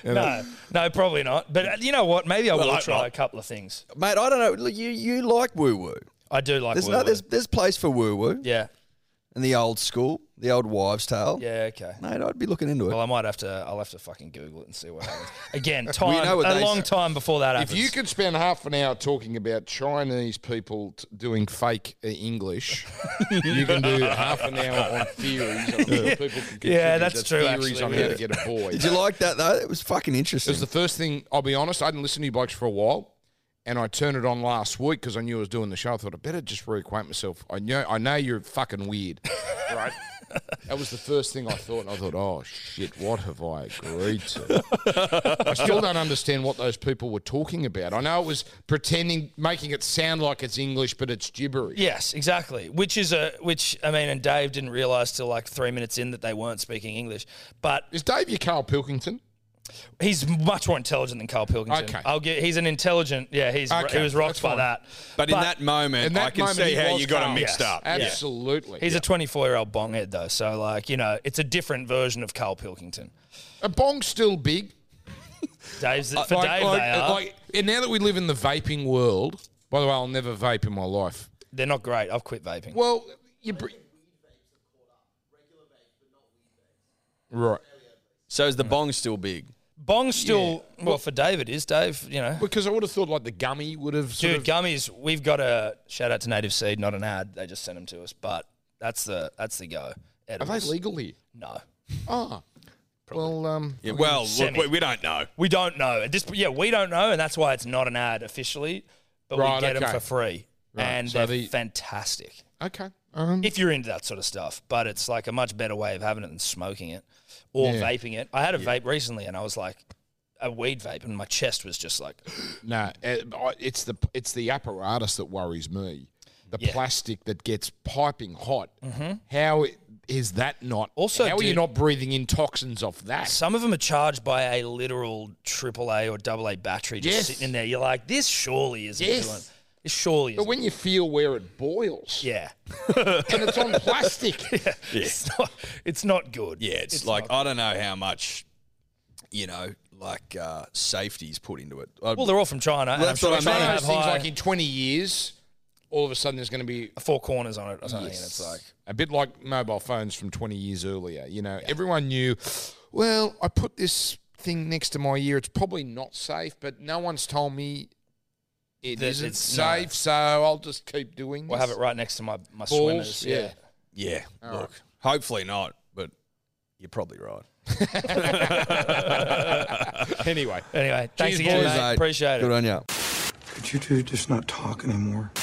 No, probably not. But you know what? Maybe I will try a couple of things. Mate, I don't know. Look, you like woo-woo. I do like woo-woo. There's place for woo-woo. Yeah. And the old school, the old wives' tale. Yeah, okay. Mate, I'd be looking into it. Well, I'll have to fucking Google it and see what happens. Again, a long time before that happens. If you could spend half an hour talking about Chinese people doing fake English, you can do half an hour on theories. On people can that's true. Theories on how to get a boy. Did you like that though? It was fucking interesting. It was the first thing. I'll be honest. I didn't listen to you blokes for a while. And I turned it on last week because I knew I was doing the show. I thought I better just reacquaint myself. I know you're fucking weird, right? That was the first thing I thought. And I thought, oh shit, what have I agreed to? I still don't understand what those people were talking about. I know it was making it sound like it's English, but it's gibberish. Yes, exactly. And Dave didn't realise till like 3 minutes in that they weren't speaking English. But is Dave your Carl Pilkington? He's much more intelligent than Carl Pilkington. Okay. He's an intelligent... Yeah, he was rocked by that. But in that moment, I can see how you got him mixed up. Absolutely. He's a 24-year-old bonghead, though. So, it's a different version of Carl Pilkington. A bong's still big. Dave, they are. And now that we live in the vaping world... By the way, I'll never vape in my life. They're not great. I've quit vaping. Well, you... Right. So is the bong still big? Bong's still... Yeah. Well, for Dave it is, Dave, Because I would have thought the gummy would have... Gummies, we've got a... Shout out to Native Seed, not an ad. They just sent them to us. But that's the go. Edibles. Are they legal here? No. Oh. Probably. Well, we don't know. We don't know. We don't know, and that's why it's not an ad officially. But we get them for free. Right. And they're fantastic. Okay. If you're into that sort of stuff. But it's like a much better way of having it than smoking it or vaping it. I had a vape recently and I was like a weed vape and my chest was just like. No, it's the apparatus that worries me. The plastic that gets piping hot. Mm-hmm. How is that not? Also, how are you not breathing in toxins off that? Some of them are charged by a literal AAA or AA battery just sitting in there. You're like, this surely isn't doing. It surely isn't. But when you feel where it boils. Yeah. And it's on plastic. It's not good. Yeah, it's like, I don't know how much, you know, like safety's put into it. Well, they're all from China. Well, that's what I mean. Things like in 20 years... all of a sudden there's going to be... four corners on it or something. And it's like... a bit like mobile phones from 20 years earlier. You know, everyone knew, well, I put this thing next to my ear. It's probably not safe, but no one's told me it's safe, so I'll just keep doing this. We'll have it right next to my swimmers. Yeah. Look, hopefully not, but you're probably right. Anyway, thanks again, mate. Appreciate it. Good on you. Could you two just not talk anymore?